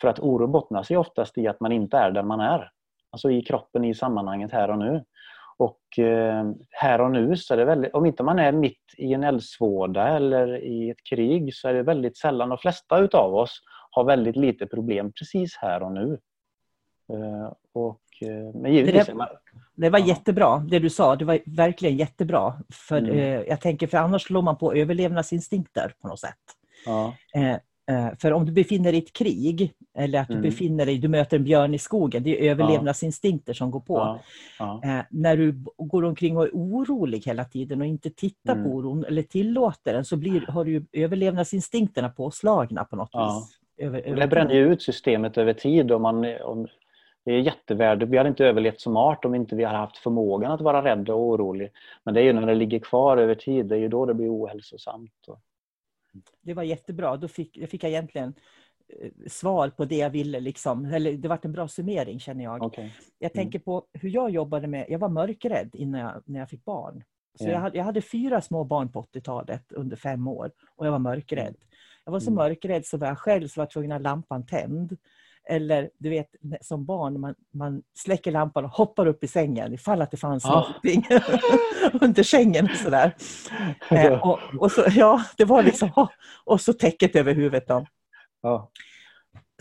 För att oro bottnar sig oftast i att man inte är där man är. Alltså i kroppen, i sammanhanget här och nu. Och eh, här och nu så är det väldigt, om inte man är mitt i en eldsvåda eller i ett krig så är det väldigt sällan, de flesta utav oss har väldigt lite problem precis här och nu. Eh, och, men givetvis, det, där, det var ja. jättebra det du sa, det var verkligen jättebra. För, mm. eh, jag tänker för annars slår man på överlevnadsinstinkter på något sätt. Ja. Eh, För om du befinner dig i ett krig eller att du mm. befinner dig, du möter en björn i skogen, det är överlevnadsinstinkter som går på. Ja. Ja. När du går omkring och är orolig hela tiden och inte tittar mm. på oron eller tillåter den så blir, har du överlevnadsinstinkterna påslagna på något ja. vis. Över, över det bränner ju ut systemet över tid. Om man, om, det är jättevärdefullt. Vi hade inte överlevt som art om inte vi hade haft förmågan att vara rädda och oroliga. Men det är ju när det ligger kvar över tid, det är ju då det blir ohälsosamt. Och... Det var jättebra. Då fick, då fick jag egentligen svar på det jag ville. Liksom. Eller, det var en bra summering känner jag. Okay. Jag tänker mm. på hur jag jobbade med... Jag var mörkrädd innan jag, när jag fick barn. Så yeah. jag, hade, jag hade fyra små barn på åttiotalet under fem år. Och jag var mörkrädd. Jag var så mm. mörkrädd så var jag själv så var tvungen att lampan tänd. Eller du vet, som barn, man, man släcker lampan och hoppar upp i sängen ifall att det fanns ah. någonting under sängen och sådär. eh, och, och så, ja, det var liksom, oh, och så täcket över huvudet då. Ah.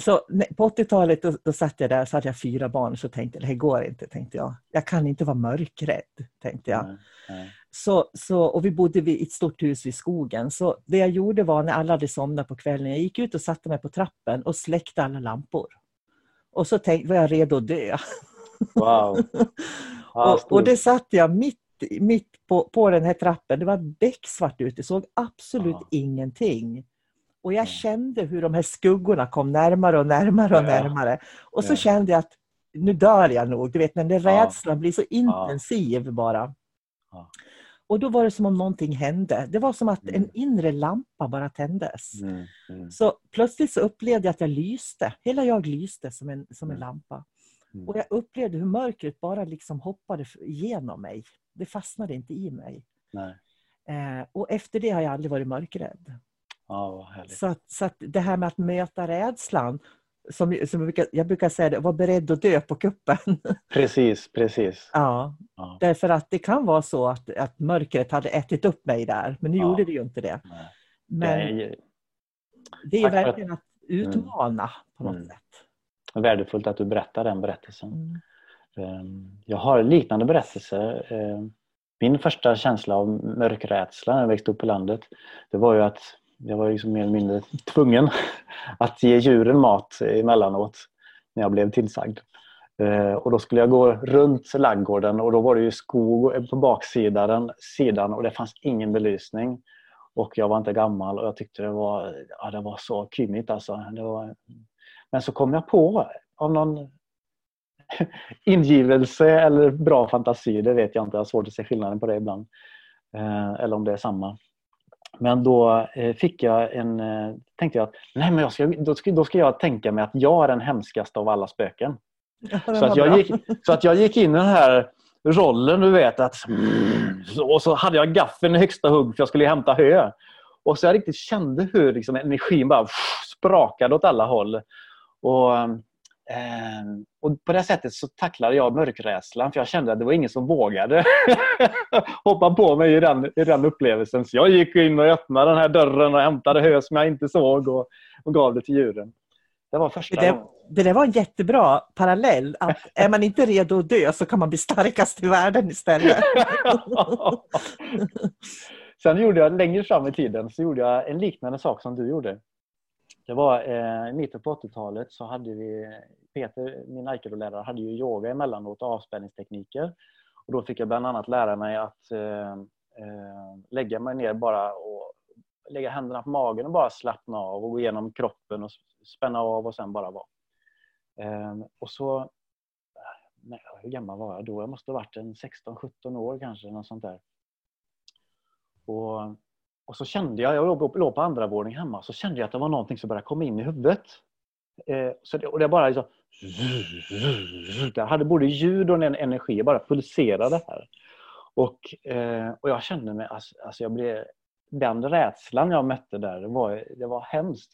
Så på åttiotalet då, då satt jag där, så hade jag fyra barn och så tänkte jag, det här går inte, tänkte jag. Jag kan inte vara mörkrädd, tänkte jag. Nej, nej. Så, så, och vi bodde i ett stort hus vid skogen. Så det jag gjorde var när alla hade somnat på kvällen, jag gick ut och satte mig på trappen och släckte alla lampor. Och så tänkte, var jag redo att dö. Wow. Ah, och, och det satt jag mitt mitt på, på den här trappen. Det var becksvart ute. Jag såg absolut ja. ingenting. Och jag kände hur de här skuggorna kom närmare och närmare och ja. närmare. Och så ja. kände jag att nu dör jag nog. Du vet, när den rädslan ja. blir så intensiv ja. bara. Ja. Och då var det som om någonting hände. Det var som att mm. en inre lampa bara tändes. Mm. Mm. Så plötsligt så upplevde jag att jag lyste. Hela jag lyste som en, som mm. en lampa. Mm. Och jag upplevde hur mörkret bara liksom hoppade igenom mig. Det fastnade inte i mig. Nej. Eh, och efter det har jag aldrig varit mörkrädd. Oh, så, att, så att det här med att möta rädslan, som, som jag, brukar, jag brukar säga det, var beredd att dö på kuppen. Precis, precis. Ja, ja. Därför att det kan vara så att, att mörkret hade ätit upp mig där. Men nu ja. gjorde det ju inte det. Nej. Men Nej. det är verkligen att utmana mm. på något mm. sätt. Värdefullt att du berättar den berättelsen. Mm. Jag har liknande berättelser. Min första känsla av mörkrädsla när jag växte upp på landet, det var ju att jag var liksom mer eller mindre tvungen att ge djuren mat emellanåt när jag blev tillsagd. Och då skulle jag gå runt laggården och då var det ju skog på baksidan sidan, och det fanns ingen belysning. Och jag var inte gammal och jag tyckte det var, ja, det var så kymigt alltså. Det var... Men så kom jag på av någon ingivelse eller bra fantasi, det vet jag inte. Jag har svårt att se skillnaden på det ibland. Eller om det är samma. Men då fick jag en, tänkte jag att nej, men jag ska, då, ska, då ska jag tänka mig att jag är den hemskaste av alla spöken. Ja, så, att jag gick, så att jag gick in i den här rollen, du vet, att, och så hade jag gaffeln i högsta hugg för jag skulle hämta hö. Och så jag riktigt kände hur liksom, energin bara sprakade åt alla håll. Och, eh, och på det sättet så tacklade jag mörkrädslan, för jag kände att det var ingen som vågade hoppa på mig i den, i den upplevelsen. Så jag gick in och öppnade den här dörren och hämtade hö som jag inte såg och, och gav det till djuren. Det var första. Det, det där var en jättebra parallell. Att är man inte redo att dö så kan man bli starkast i världen istället. Sen gjorde jag längre fram i tiden så gjorde jag en liknande sak som du gjorde. Det var eh, mitten på åttiotalet så hade vi, Peter, min aikido-lärare, hade ju yoga emellanåt och avspänningstekniker. Och då fick jag bland annat lära mig att eh, eh, lägga mig ner bara och lägga händerna på magen och bara slappna av och gå igenom kroppen och spänna av och sen bara vara. Eh, och så, nej, hur gammal var jag då? Jag måste ha varit en sexton sjutton år kanske, något sånt där. Och... Och så kände jag, jag låg på andra våning hemma, så kände jag att det var någonting som började komma in i huvudet. Eh, så det, och det bara liksom... Det hade både ljud och en energi, bara pulserade här. Och, eh, och jag kände mig, alltså, alltså jag blev... Den rädslan jag mötte där, det var, det var hemskt.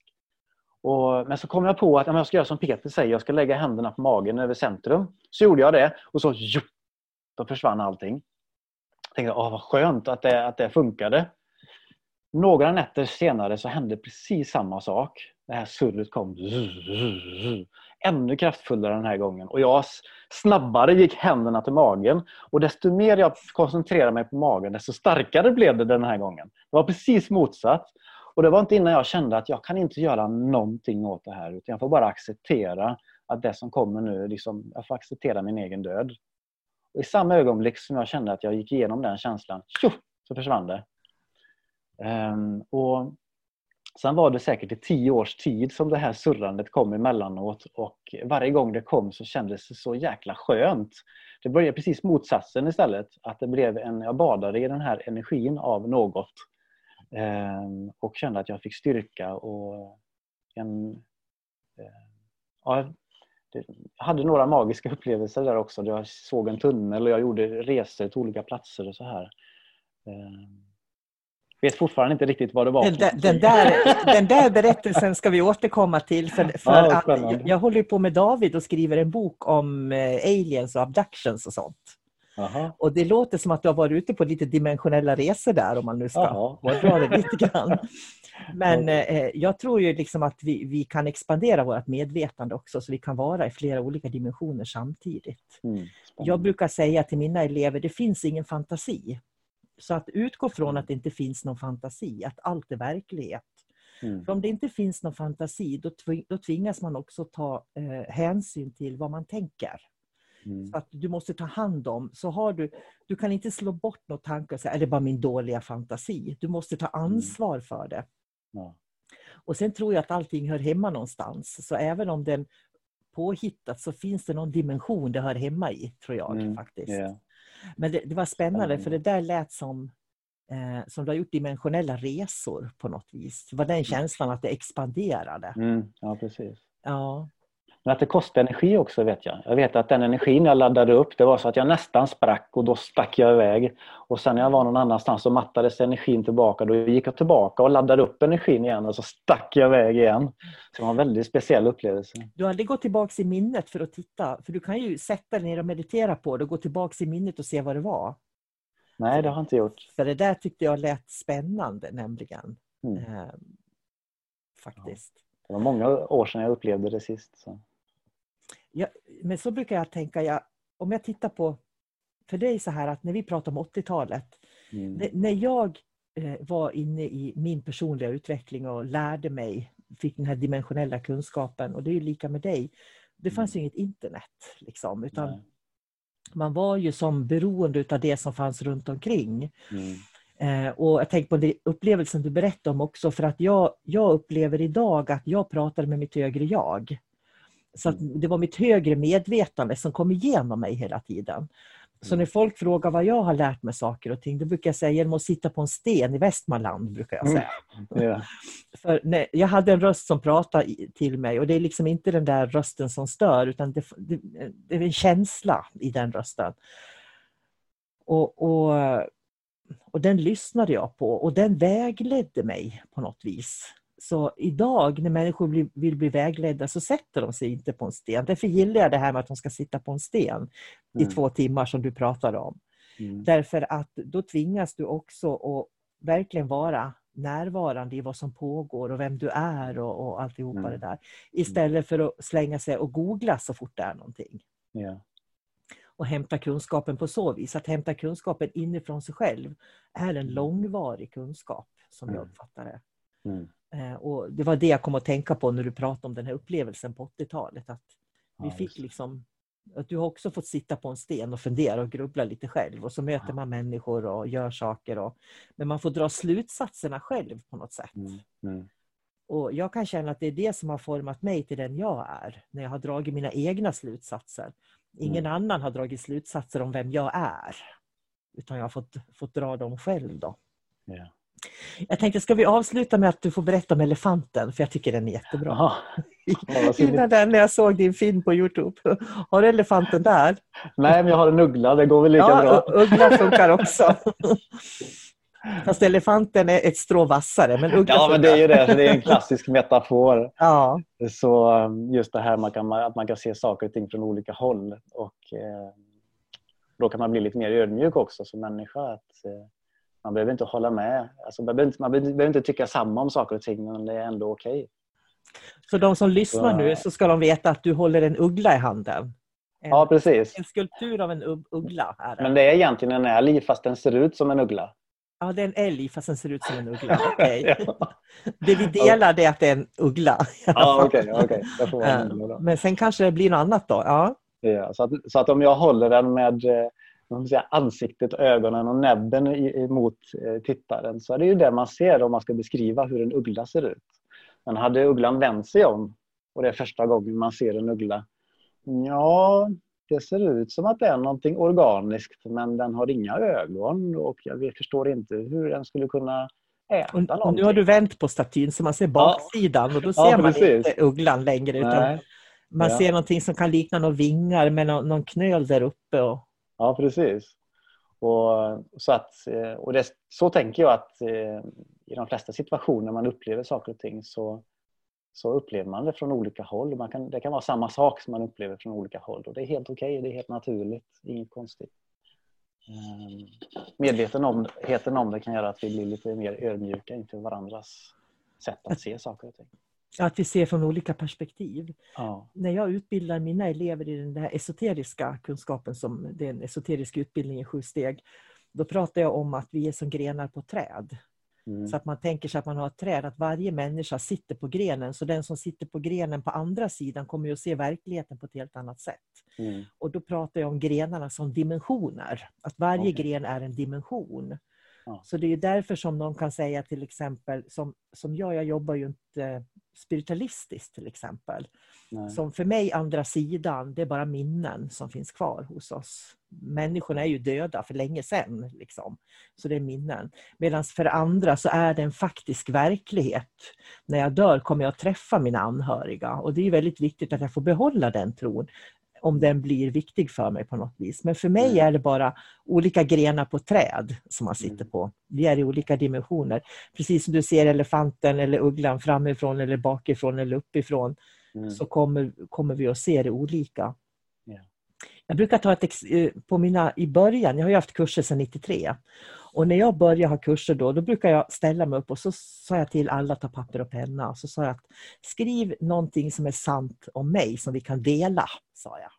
Och, men så kom jag på att jag ska göra som Peter säger, jag ska lägga händerna på magen över centrum. Så gjorde jag det, och så... Då försvann allting. Jag tänkte, åh, vad skönt att det, att det funkade. Några nätter senare så hände precis samma sak. Det här surret kom ännu kraftfullare den här gången. Och jag snabbare gick händerna till magen. Och desto mer jag koncentrerade mig på magen, desto starkare blev det den här gången. Det var precis motsatt. Och det var inte innan jag kände att jag kan inte göra någonting åt det här. Utan jag får bara acceptera att det som kommer nu, liksom, jag får acceptera min egen död. Och i samma ögonblick som jag kände att jag gick igenom den känslan, så försvann det. Um, och sen var det säkert i tio års tid som det här surrandet kom emellanåt, och varje gång det kom så kändes det så jäkla skönt. Det började precis motsatsen istället, att det blev en, jag badade i den här energin av något um, och kände att jag fick styrka och en uh, ja, det, jag hade några magiska upplevelser där också. Jag såg en tunnel och jag gjorde resor till olika platser och så här. Um, vet fortfarande inte riktigt vad det var. Den, den, där, den där berättelsen ska vi återkomma till. För, för ja, att jag, jag håller på med David och skriver en bok om aliens och abductions och sånt. Aha. Och det låter som att du har varit ute på lite dimensionella resor där, om man nu ska dra det lite grann. Men eh, jag tror ju liksom att vi, vi kan expandera vårt medvetande också, så vi kan vara i flera olika dimensioner samtidigt. Mm, jag brukar säga till mina elever, det finns ingen fantasi. Så att utgå från att det inte finns någon fantasi, att allt är verklighet. Mm. För om det inte finns någon fantasi, då tvingas man också ta eh, hänsyn till vad man tänker. Mm. Så att du måste ta hand om. Så har du, du kan inte slå bort något tankar och säga, är det bara min dåliga fantasi? Du måste ta ansvar mm. för det. Ja. Och sen tror jag att allting hör hemma någonstans. Så även om den påhittat så finns det någon dimension det hör hemma i, tror jag mm. faktiskt. Yeah. Men det, det var spännande mm. för det där lät som eh, som du har gjort dimensionella resor på något vis. Det var den känslan att det expanderade. Mm. Ja, precis. Ja. Men att det kostar energi också, vet jag. Jag vet att den energin jag laddade upp, det var så att jag nästan sprack och då stack jag iväg. Och sen när jag var någon annanstans så mattades energin tillbaka. Då gick jag tillbaka och laddade upp energin igen och så stack jag iväg igen. Så det var en väldigt speciell upplevelse. Du hade gått tillbaka i minnet för att titta. För du kan ju sätta dig ner och meditera på det och gå tillbaka i minnet och se vad det var. Nej, det har jag inte gjort. För det där tyckte jag lät spännande, nämligen. Mm. Ehm, faktiskt. Ja. Det var många år sedan jag upplevde det sist, så. Ja, men så brukar jag tänka, jag, om jag tittar på, för det är så här att när vi pratar om åttiotalet, mm. det, när jag eh, var inne i min personliga utveckling och lärde mig, fick den här dimensionella kunskapen, och det är ju lika med dig, det fanns mm. ju inget internet liksom, utan Nej. man var ju som beroende av det som fanns runt omkring. Mm. Eh, och jag tänker på den upplevelsen du berättade om också, för att jag, jag upplever idag att jag pratade med mitt högre jag. Så att det var mitt högre medvetande som kom igenom mig hela tiden. Så när folk frågar vad jag har lärt mig saker och ting, då brukar jag säga genom att sitta på en sten i Västmanland, brukar jag säga. Mm. Yeah. För nej, jag hade en röst som pratade till mig, och det är liksom inte den där rösten som stör, utan det, det, det är en känsla i den rösten. Och, och, och den lyssnade jag på, och den vägledde mig på något vis. Så idag när människor blir, vill bli vägledda så sätter de sig inte på en sten. Därför gillar jag det här med att de ska sitta på en sten mm. i två timmar som du pratade om. Mm. Därför att då tvingas du också att verkligen vara närvarande i vad som pågår och vem du är och, och alltihopa mm. det där. Istället för att slänga sig och googla så fort det är någonting. Yeah. Och hämta kunskapen på så vis. Att hämta kunskapen inifrån sig själv är en långvarig kunskap som mm. jag uppfattar det. Mm. Och det var det jag kom att tänka på när du pratade om den här upplevelsen på åttiotalet, att vi ja, fick liksom, att du har också fått sitta på en sten och fundera och grubbla lite själv, och så möter ja. man människor och gör saker och, men man får dra slutsatserna själv på något sätt. Mm, mm. Och jag kan känna att det är det som har format mig till den jag är, när jag har dragit mina egna slutsatser. Ingen mm. annan har dragit slutsatser om vem jag är, utan jag har fått, fått dra dem själv då. Ja. Jag tänkte, ska vi avsluta med att du får berätta om elefanten, för jag tycker den är jättebra. Aha. Innan den, när jag såg din film på YouTube. Har du elefanten där? Nej, men jag har en uggla, det går väl lika ja, bra. Uggla funkar också. Fast elefanten är ett strå vassare, men uggla ja, funkar. Men det är ju det, det är en klassisk metafor. Ja. Så just det här man kan, att man kan se saker och ting från olika håll, och eh, då kan man bli lite mer ödmjuk också som människa, att eh, man behöver inte hålla med. Alltså, man, behöver inte, man behöver inte tycka samma om saker och ting, men det är ändå okej. Okay. Så de som lyssnar så, nu, så ska de veta att du håller en uggla i handen. En, ja, precis. En skulptur av en uggla. Är det. Men det är egentligen en älg fast den ser ut som en uggla. Ja, det är en älg fast den ser ut som en uggla. Okay. ja. Det vi delar det är att det är en uggla. ja, okej. Okay, okay. Det får vara en uggla. Men sen kanske det blir något annat då. Ja. Ja, så, att, så att om jag håller den med ansiktet, ögonen och näbben emot tittaren, så är det ju det man ser om man ska beskriva hur en uggla ser ut. Men hade ugglan vänt sig om och det är första gången man ser en uggla, ja, det ser ut som att det är någonting organiskt, men den har inga ögon och jag förstår inte hur den skulle kunna äta och, någonting. Och nu har du vänt på statyn så man ser baksidan ja. och då ser ja, man inte ugglan längre, utan Nej. man ja. ser någonting som kan likna några vingar med någon, någon knöl där uppe och ja, precis. Och, så, att, och det, så tänker jag att i de flesta situationer man upplever saker och ting, så, så upplever man det från olika håll. Man kan, det kan vara samma sak som man upplever från olika håll. Och det är helt okej, okay, det är helt naturligt, inget konstigt. Medvetenheten om det kan göra att vi blir lite mer ödmjuka inför varandras sätt att se saker och ting. Att vi ser från olika perspektiv. Ja. När jag utbildar mina elever i den där esoteriska kunskapen, som det är en esoterisk utbildning i sju steg, då pratar jag om att vi är som grenar på träd. Mm. Så att man tänker sig att man har ett träd, att varje människa sitter på grenen. Så den som sitter på grenen på andra sidan kommer ju att se verkligheten på ett helt annat sätt. Mm. Och då pratar jag om grenarna som dimensioner. Att varje okay. gren är en dimension. Ja. Så det är ju därför som någon kan säga till exempel, som, som jag, jag jobbar ju inte spiritualistiskt till exempel. Nej. Som för mig andra sidan, det är bara minnen som finns kvar hos oss. Människorna är ju döda för länge sedan liksom. Så det är minnen. Medan för andra så är det en faktisk verklighet. När jag dör kommer jag träffa mina anhöriga. Och det är ju väldigt viktigt att jag får behålla den tron. Om den blir viktig för mig på något vis. Men för mig är det bara olika grenar på träd som man sitter på. Vi är i olika dimensioner. Precis som du ser elefanten eller ugglan framifrån eller bakifrån eller uppifrån. Mm. Så kommer, kommer vi att se det olika. Yeah. Jag brukar ta ett ex, på mina i början. Jag har ju haft kurser sedan nittiotre. Och när jag börjar ha kurser då, då brukar jag ställa mig upp och så sa jag till alla att ta papper och penna. Så sa jag att skriv någonting som är sant om mig som vi kan dela, sa jag.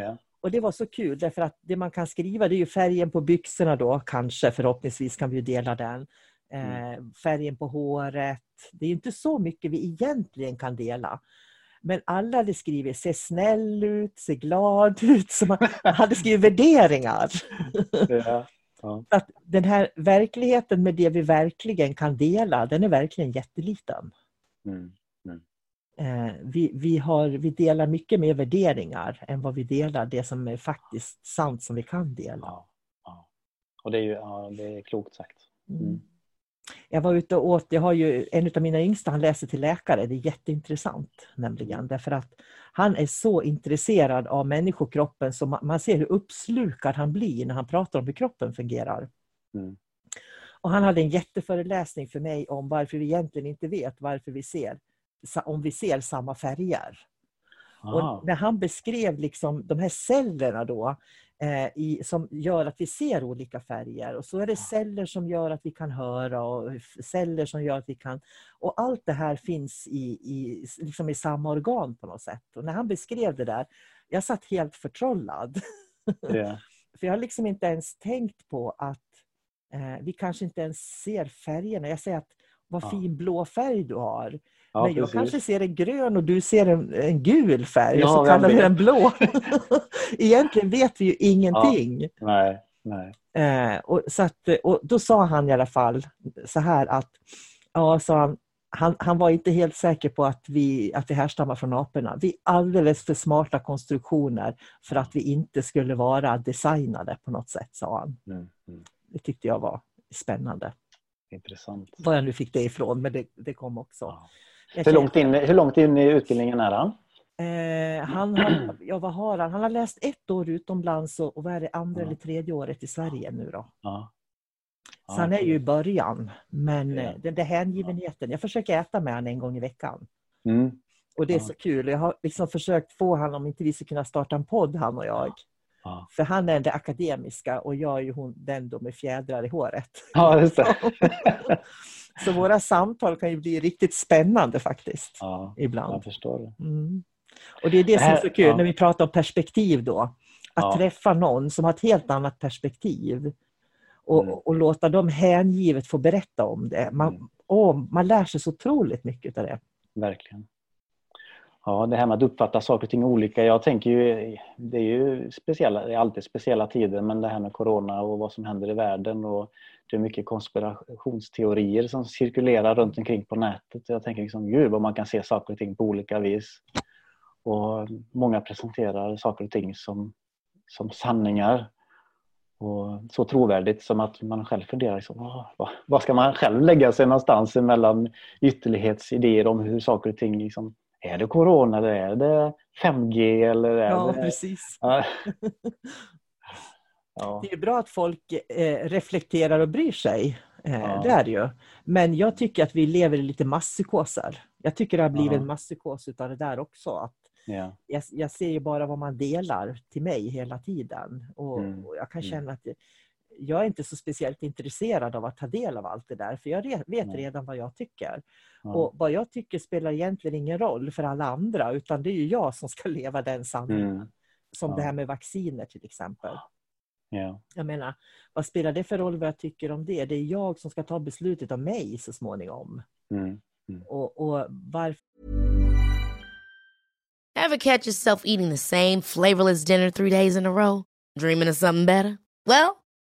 Yeah. Och det var så kul därför att det man kan skriva, det är ju färgen på byxorna då kanske, förhoppningsvis kan vi ju dela den. Mm. Eh, färgen på håret, det är ju inte så mycket vi egentligen kan dela. Men alla hade skrivit, se snäll ut, se glad ut. Så man hade skrivit värderingar. Yeah. Ja. Att den här verkligheten med det vi verkligen kan dela, den är verkligen jätteliten. Mm. Mm. Eh, vi, vi, har, vi delar mycket mer värderingar än vad vi delar det som är faktiskt sant som vi kan dela. Ja, ja. Och det är ju ja, det är klokt sagt. Mm. Mm. Jag var ute och åt, jag har ju en av mina yngsta, han läser till läkare, det är jätteintressant nämligen, därför att han är så intresserad av människokroppen så man, man ser hur uppslukad han blir när han pratar om hur kroppen fungerar. Mm. Och han hade en jätteföreläsning för mig om varför vi egentligen inte vet varför vi ser, om vi ser samma färger. Och när han beskrev liksom de här cellerna då eh, i, som gör att vi ser olika färger. Och så är det celler som gör att vi kan höra och celler som gör att vi kan... Och allt det här finns i, i, liksom i samma organ på något sätt. Och när han beskrev det där, jag satt helt förtrollad. Yeah. För jag har liksom inte ens tänkt på att eh, vi kanske inte ens ser färgerna. Jag säger att vad ja. fin blå färg du har. Ja, men jag precis. kanske ser en grön och du ser en, en gul färg. Ja, så kallar vi den blå. Egentligen vet vi ju ingenting. Ja, nej, nej. Eh, och, så att, och då sa han i alla fall så här att ja, sa han, han, han var inte helt säker på att vi, att det här stammar från aporna. Vi är alldeles för smarta konstruktioner för att vi inte skulle vara designade på något sätt, sa han. Mm, mm. Det tyckte jag var spännande. Intressant. Vad jag nu fick det ifrån, men det, det kom också. Ja. Hur långt, in, hur långt in i utbildningen är han? Eh, han, har, ja, vad har han? Han har läst ett år utomlands och, och vad är det andra ja. eller tredje året i Sverige nu då? Ja. Ja, så han är ju i början. Men ja. den där hängivenheten, jag försöker äta med han en gång i veckan. Mm. Och det är ja. så kul. Jag har liksom försökt få han om inte vi ska kunna starta en podd, han och jag. Ja. För han är det akademiska och jag är ju hon, den då med fjädrar i håret. Ja, just det. Så våra samtal kan ju bli riktigt spännande faktiskt. Ja, ibland. Jag förstår det. Mm. Och det är det, det här, som är så kul ja. när vi pratar om perspektiv då. Att ja. träffa någon som har ett helt annat perspektiv. Och, mm. och låta dem hängivet få berätta om det. Man, mm. åh, man lär sig så otroligt mycket av det. Verkligen. Ja, det här med att uppfatta saker och ting olika. Jag tänker ju, det är ju speciella, det är alltid speciella tider, men det här med corona och vad som händer i världen och det är mycket konspirationsteorier som cirkulerar runt omkring på nätet. Jag tänker liksom, gud vad man kan se saker och ting på olika vis. Och många presenterar saker och ting som, som sanningar. Och så trovärdigt som att man själv funderar liksom, vad ska man själv lägga sig någonstans mellan ytterlighetsidéer om hur saker och ting liksom... Är det corona eller är det fem G? Eller är ja, det... precis. Ja. Ja. Det är bra att folk eh, reflekterar och bryr sig. Eh, ja. Det är det ju. Men jag tycker att vi lever i lite masspsykoser. Jag tycker det har blivit ja. en masspsykos utav det där också. Att ja. jag, jag ser ju bara vad man delar till mig hela tiden. Och, mm. och jag kan känna mm. att det, jag är inte så speciellt intresserad av att ta del av allt det där. För jag re- vet redan vad jag tycker. Ja. Och vad jag tycker spelar egentligen ingen roll för alla andra. Utan det är ju jag som ska leva den sanningen. Mm. Som ja. det här med vacciner till exempel. Ja. Jag menar, vad spelar det för roll vad jag tycker om det? Det är jag som ska ta beslutet om mig så småningom. Mm. Mm. Och, och varför... Ever catch yourself eating the same flavorless dinner three days in a row? Dreaming of something better? Well,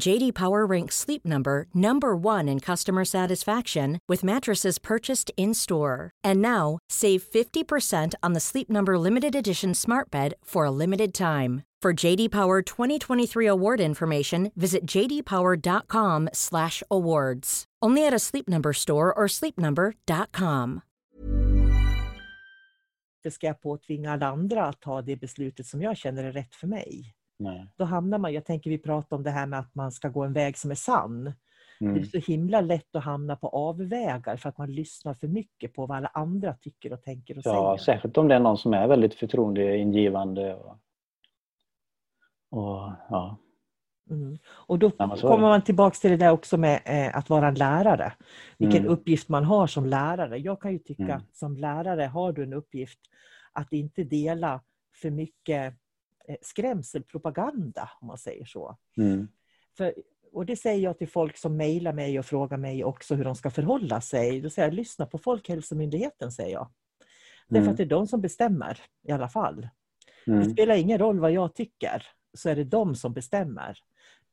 J D Power ranks Sleep Number number one in customer satisfaction with mattresses purchased in-store. And now, save fifty percent on the Sleep Number Limited Edition Smart Bed for a limited time. For J D Power twenty twenty-three award information, visit jdpower.com slash awards. Only at a Sleep Number store or sleep number dot com. Det ska jag påtvinga alla andra att ta det beslutet som jag känner är rätt för mig. Nej. Då hamnar man, jag tänker vi pratar om det här med att man ska gå en väg som är sann. Mm. Det är så himla lätt att hamna på avvägar för att man lyssnar för mycket på vad alla andra tycker och tänker och ja, säger. Ja, särskilt om det är någon som är väldigt förtroendeingivande och, och ja. Mm. Och då ja, kommer man tillbaka till det där också med eh, att vara en lärare. Vilken mm. uppgift man har som lärare. Jag kan ju tycka mm. att som lärare har du en uppgift att inte dela för mycket skrämselpropaganda, om man säger så. Mm. För, och det säger jag till folk som mejlar mig och frågar mig också hur de ska förhålla sig. Då säger jag, lyssna på Folkhälsomyndigheten, säger jag. Mm. Därför att det är de som bestämmer, i alla fall. Mm. Det spelar ingen roll vad jag tycker, så är det de som bestämmer.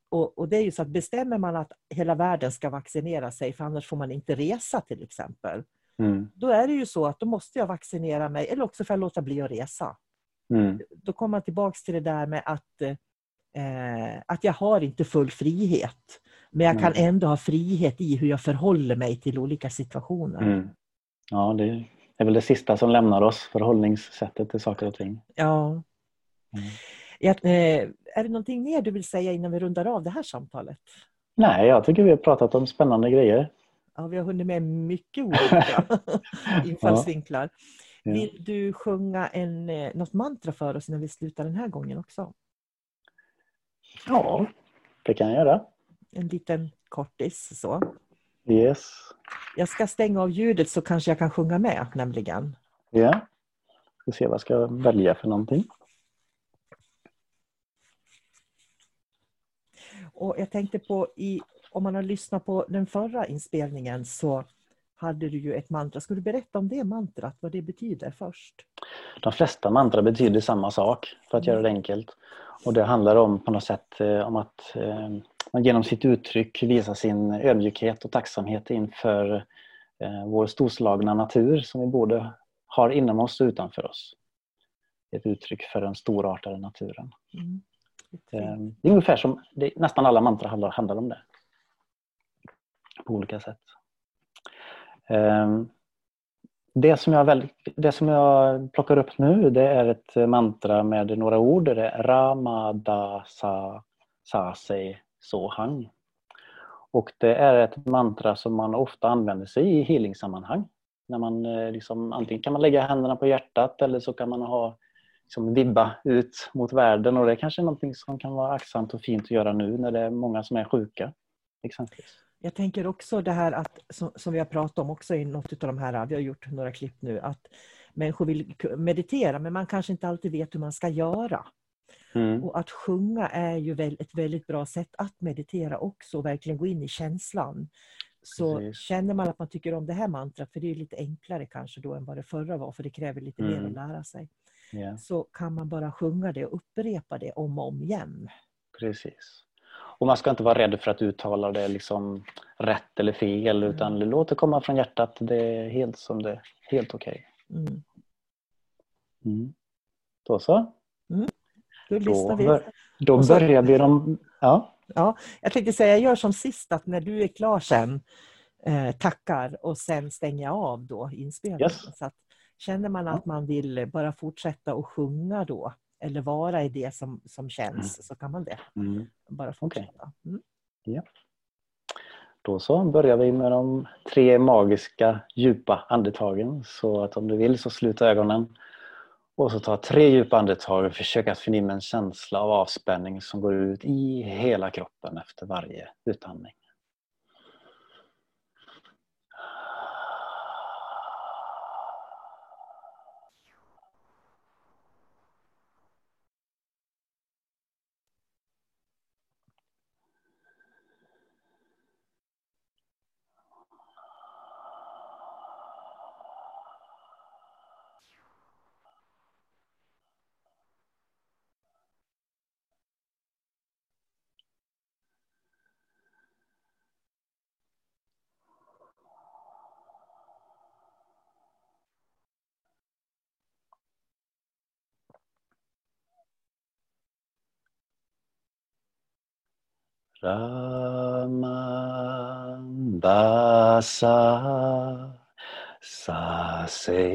Och, och det är ju så att bestämmer man att hela världen ska vaccinera sig, för annars får man inte resa, till exempel. Mm. Då är det ju så att då måste jag vaccinera mig, eller också får jag låta bli att resa. Mm. Då kommer man tillbaka till det där med att, eh, att jag har inte full frihet. Men jag kan mm. ändå ha frihet i hur jag förhåller mig till olika situationer. Mm. Ja, det är väl det sista som lämnar oss. Förhållningssättet till saker och ting. Ja. Mm. Jag, eh, är det någonting mer du vill säga innan vi rundar av det här samtalet? Nej, jag tycker vi har pratat om spännande grejer. Ja, vi har hunnit med mycket olika infallsvinklar. Ja. Ja. Vill du sjunga en, något mantra för oss när vi slutar den här gången också? Ja, det kan jag göra. En liten kortis så. Yes. Jag ska stänga av ljudet så kanske jag kan sjunga med, nämligen. Ja, vi ska se vad jag ska välja för någonting. Och jag tänkte på, i, om man har lyssnat på den förra inspelningen så... hade du ju ett mantra. Ska du berätta om det mantrat, vad det betyder först? De flesta mantra betyder samma sak, för att mm. göra det enkelt. Och det handlar om på något sätt om att eh, man genom sitt uttryck visar sin ödmjukhet och tacksamhet inför eh, vår storslagna natur som vi både har inom oss och utanför oss. Ett uttryck för den storartade naturen. Mm. Eh, det är ungefär som det, nästan alla mantra handlar, handlar om det. På olika sätt. Det som, jag väl, det som jag plockar upp nu, det är ett mantra med några ord. Det är Ramadasa sase sohan. Och det är ett mantra som man ofta använder sig i healing-sammanhang. När man liksom, antingen kan man lägga händerna på hjärtat eller så kan man ha liksom, vibba ut mot världen. Och det är kanske är något som kan vara aktsamt och fint att göra nu när det är många som är sjuka. Exempelvis. Jag tänker också det här att, som, som vi har pratat om också i något av de här, vi har gjort några klipp nu, att människor vill meditera men man kanske inte alltid vet hur man ska göra. Mm. Och att sjunga är ju ett väldigt bra sätt att meditera också och verkligen gå in i känslan. Så Precis. Känner man att man tycker om det här mantrat, för det är ju lite enklare kanske då än vad det förra var, för det kräver lite mm. mer att lära sig. Yeah. Så kan man bara sjunga det och upprepa det om och om igen. Precis. Och man ska inte vara rädd för att uttala det liksom rätt eller fel, utan mm. låt det komma från hjärtat, det är helt som det är, helt okej. Okay. Mm. Mm. Då så. Mm. Då, då, vi. då börjar vi de... Ja. Ja, jag tänkte säga, jag gör som sist att när du är klar sen eh, tackar och sen stänger jag av då inspelningen. Yes. Så att, känner man att man vill bara fortsätta och sjunga då eller vara i det som, som känns mm. så kan man det. Mm. Bara fortsätta. Mm. Ja. Då så börjar vi med de tre magiska djupa andetagen, så att om du vill så sluta ögonen. Och så ta tre djupa andetag och försök att förnimma en känsla av avspänning som går ut i hela kroppen efter varje utandning. Ramadasa sase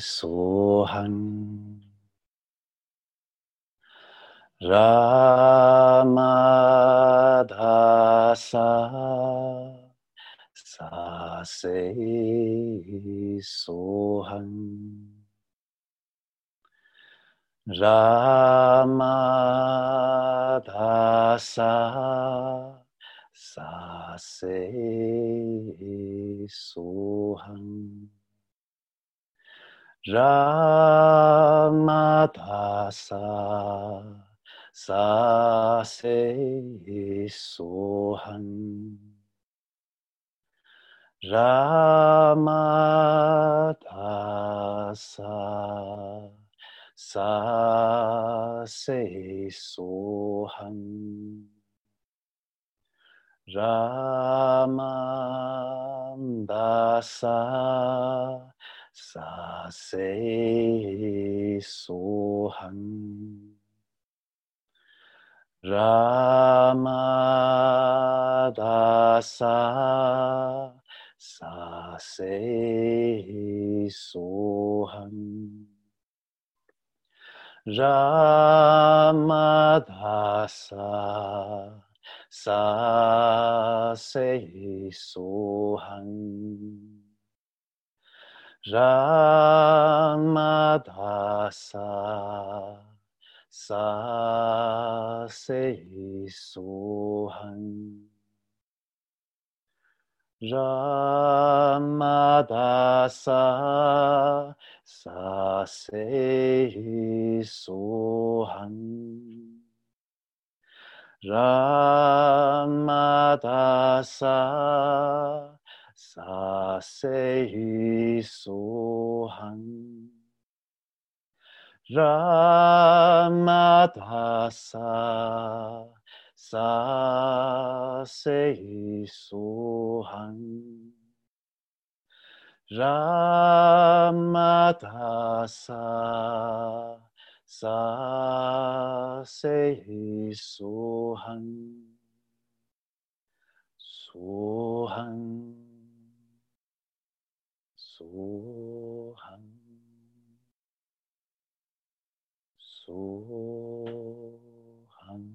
sohan. Ramadasa sase sohan. Ramadasa sase sohan. Ramadasa sase sohan. Ramadasa sase sohan. Ramadasa sase sohan. Ramadasa sase sohan. Ramadasa sase sohan. Ramadasa sase sohan. Ramadasa sase sohan. Ramadasa sase sohan. Ramadasa sase sohan. Ramadasa sase sohan. Sohan. Sohan. Sohan.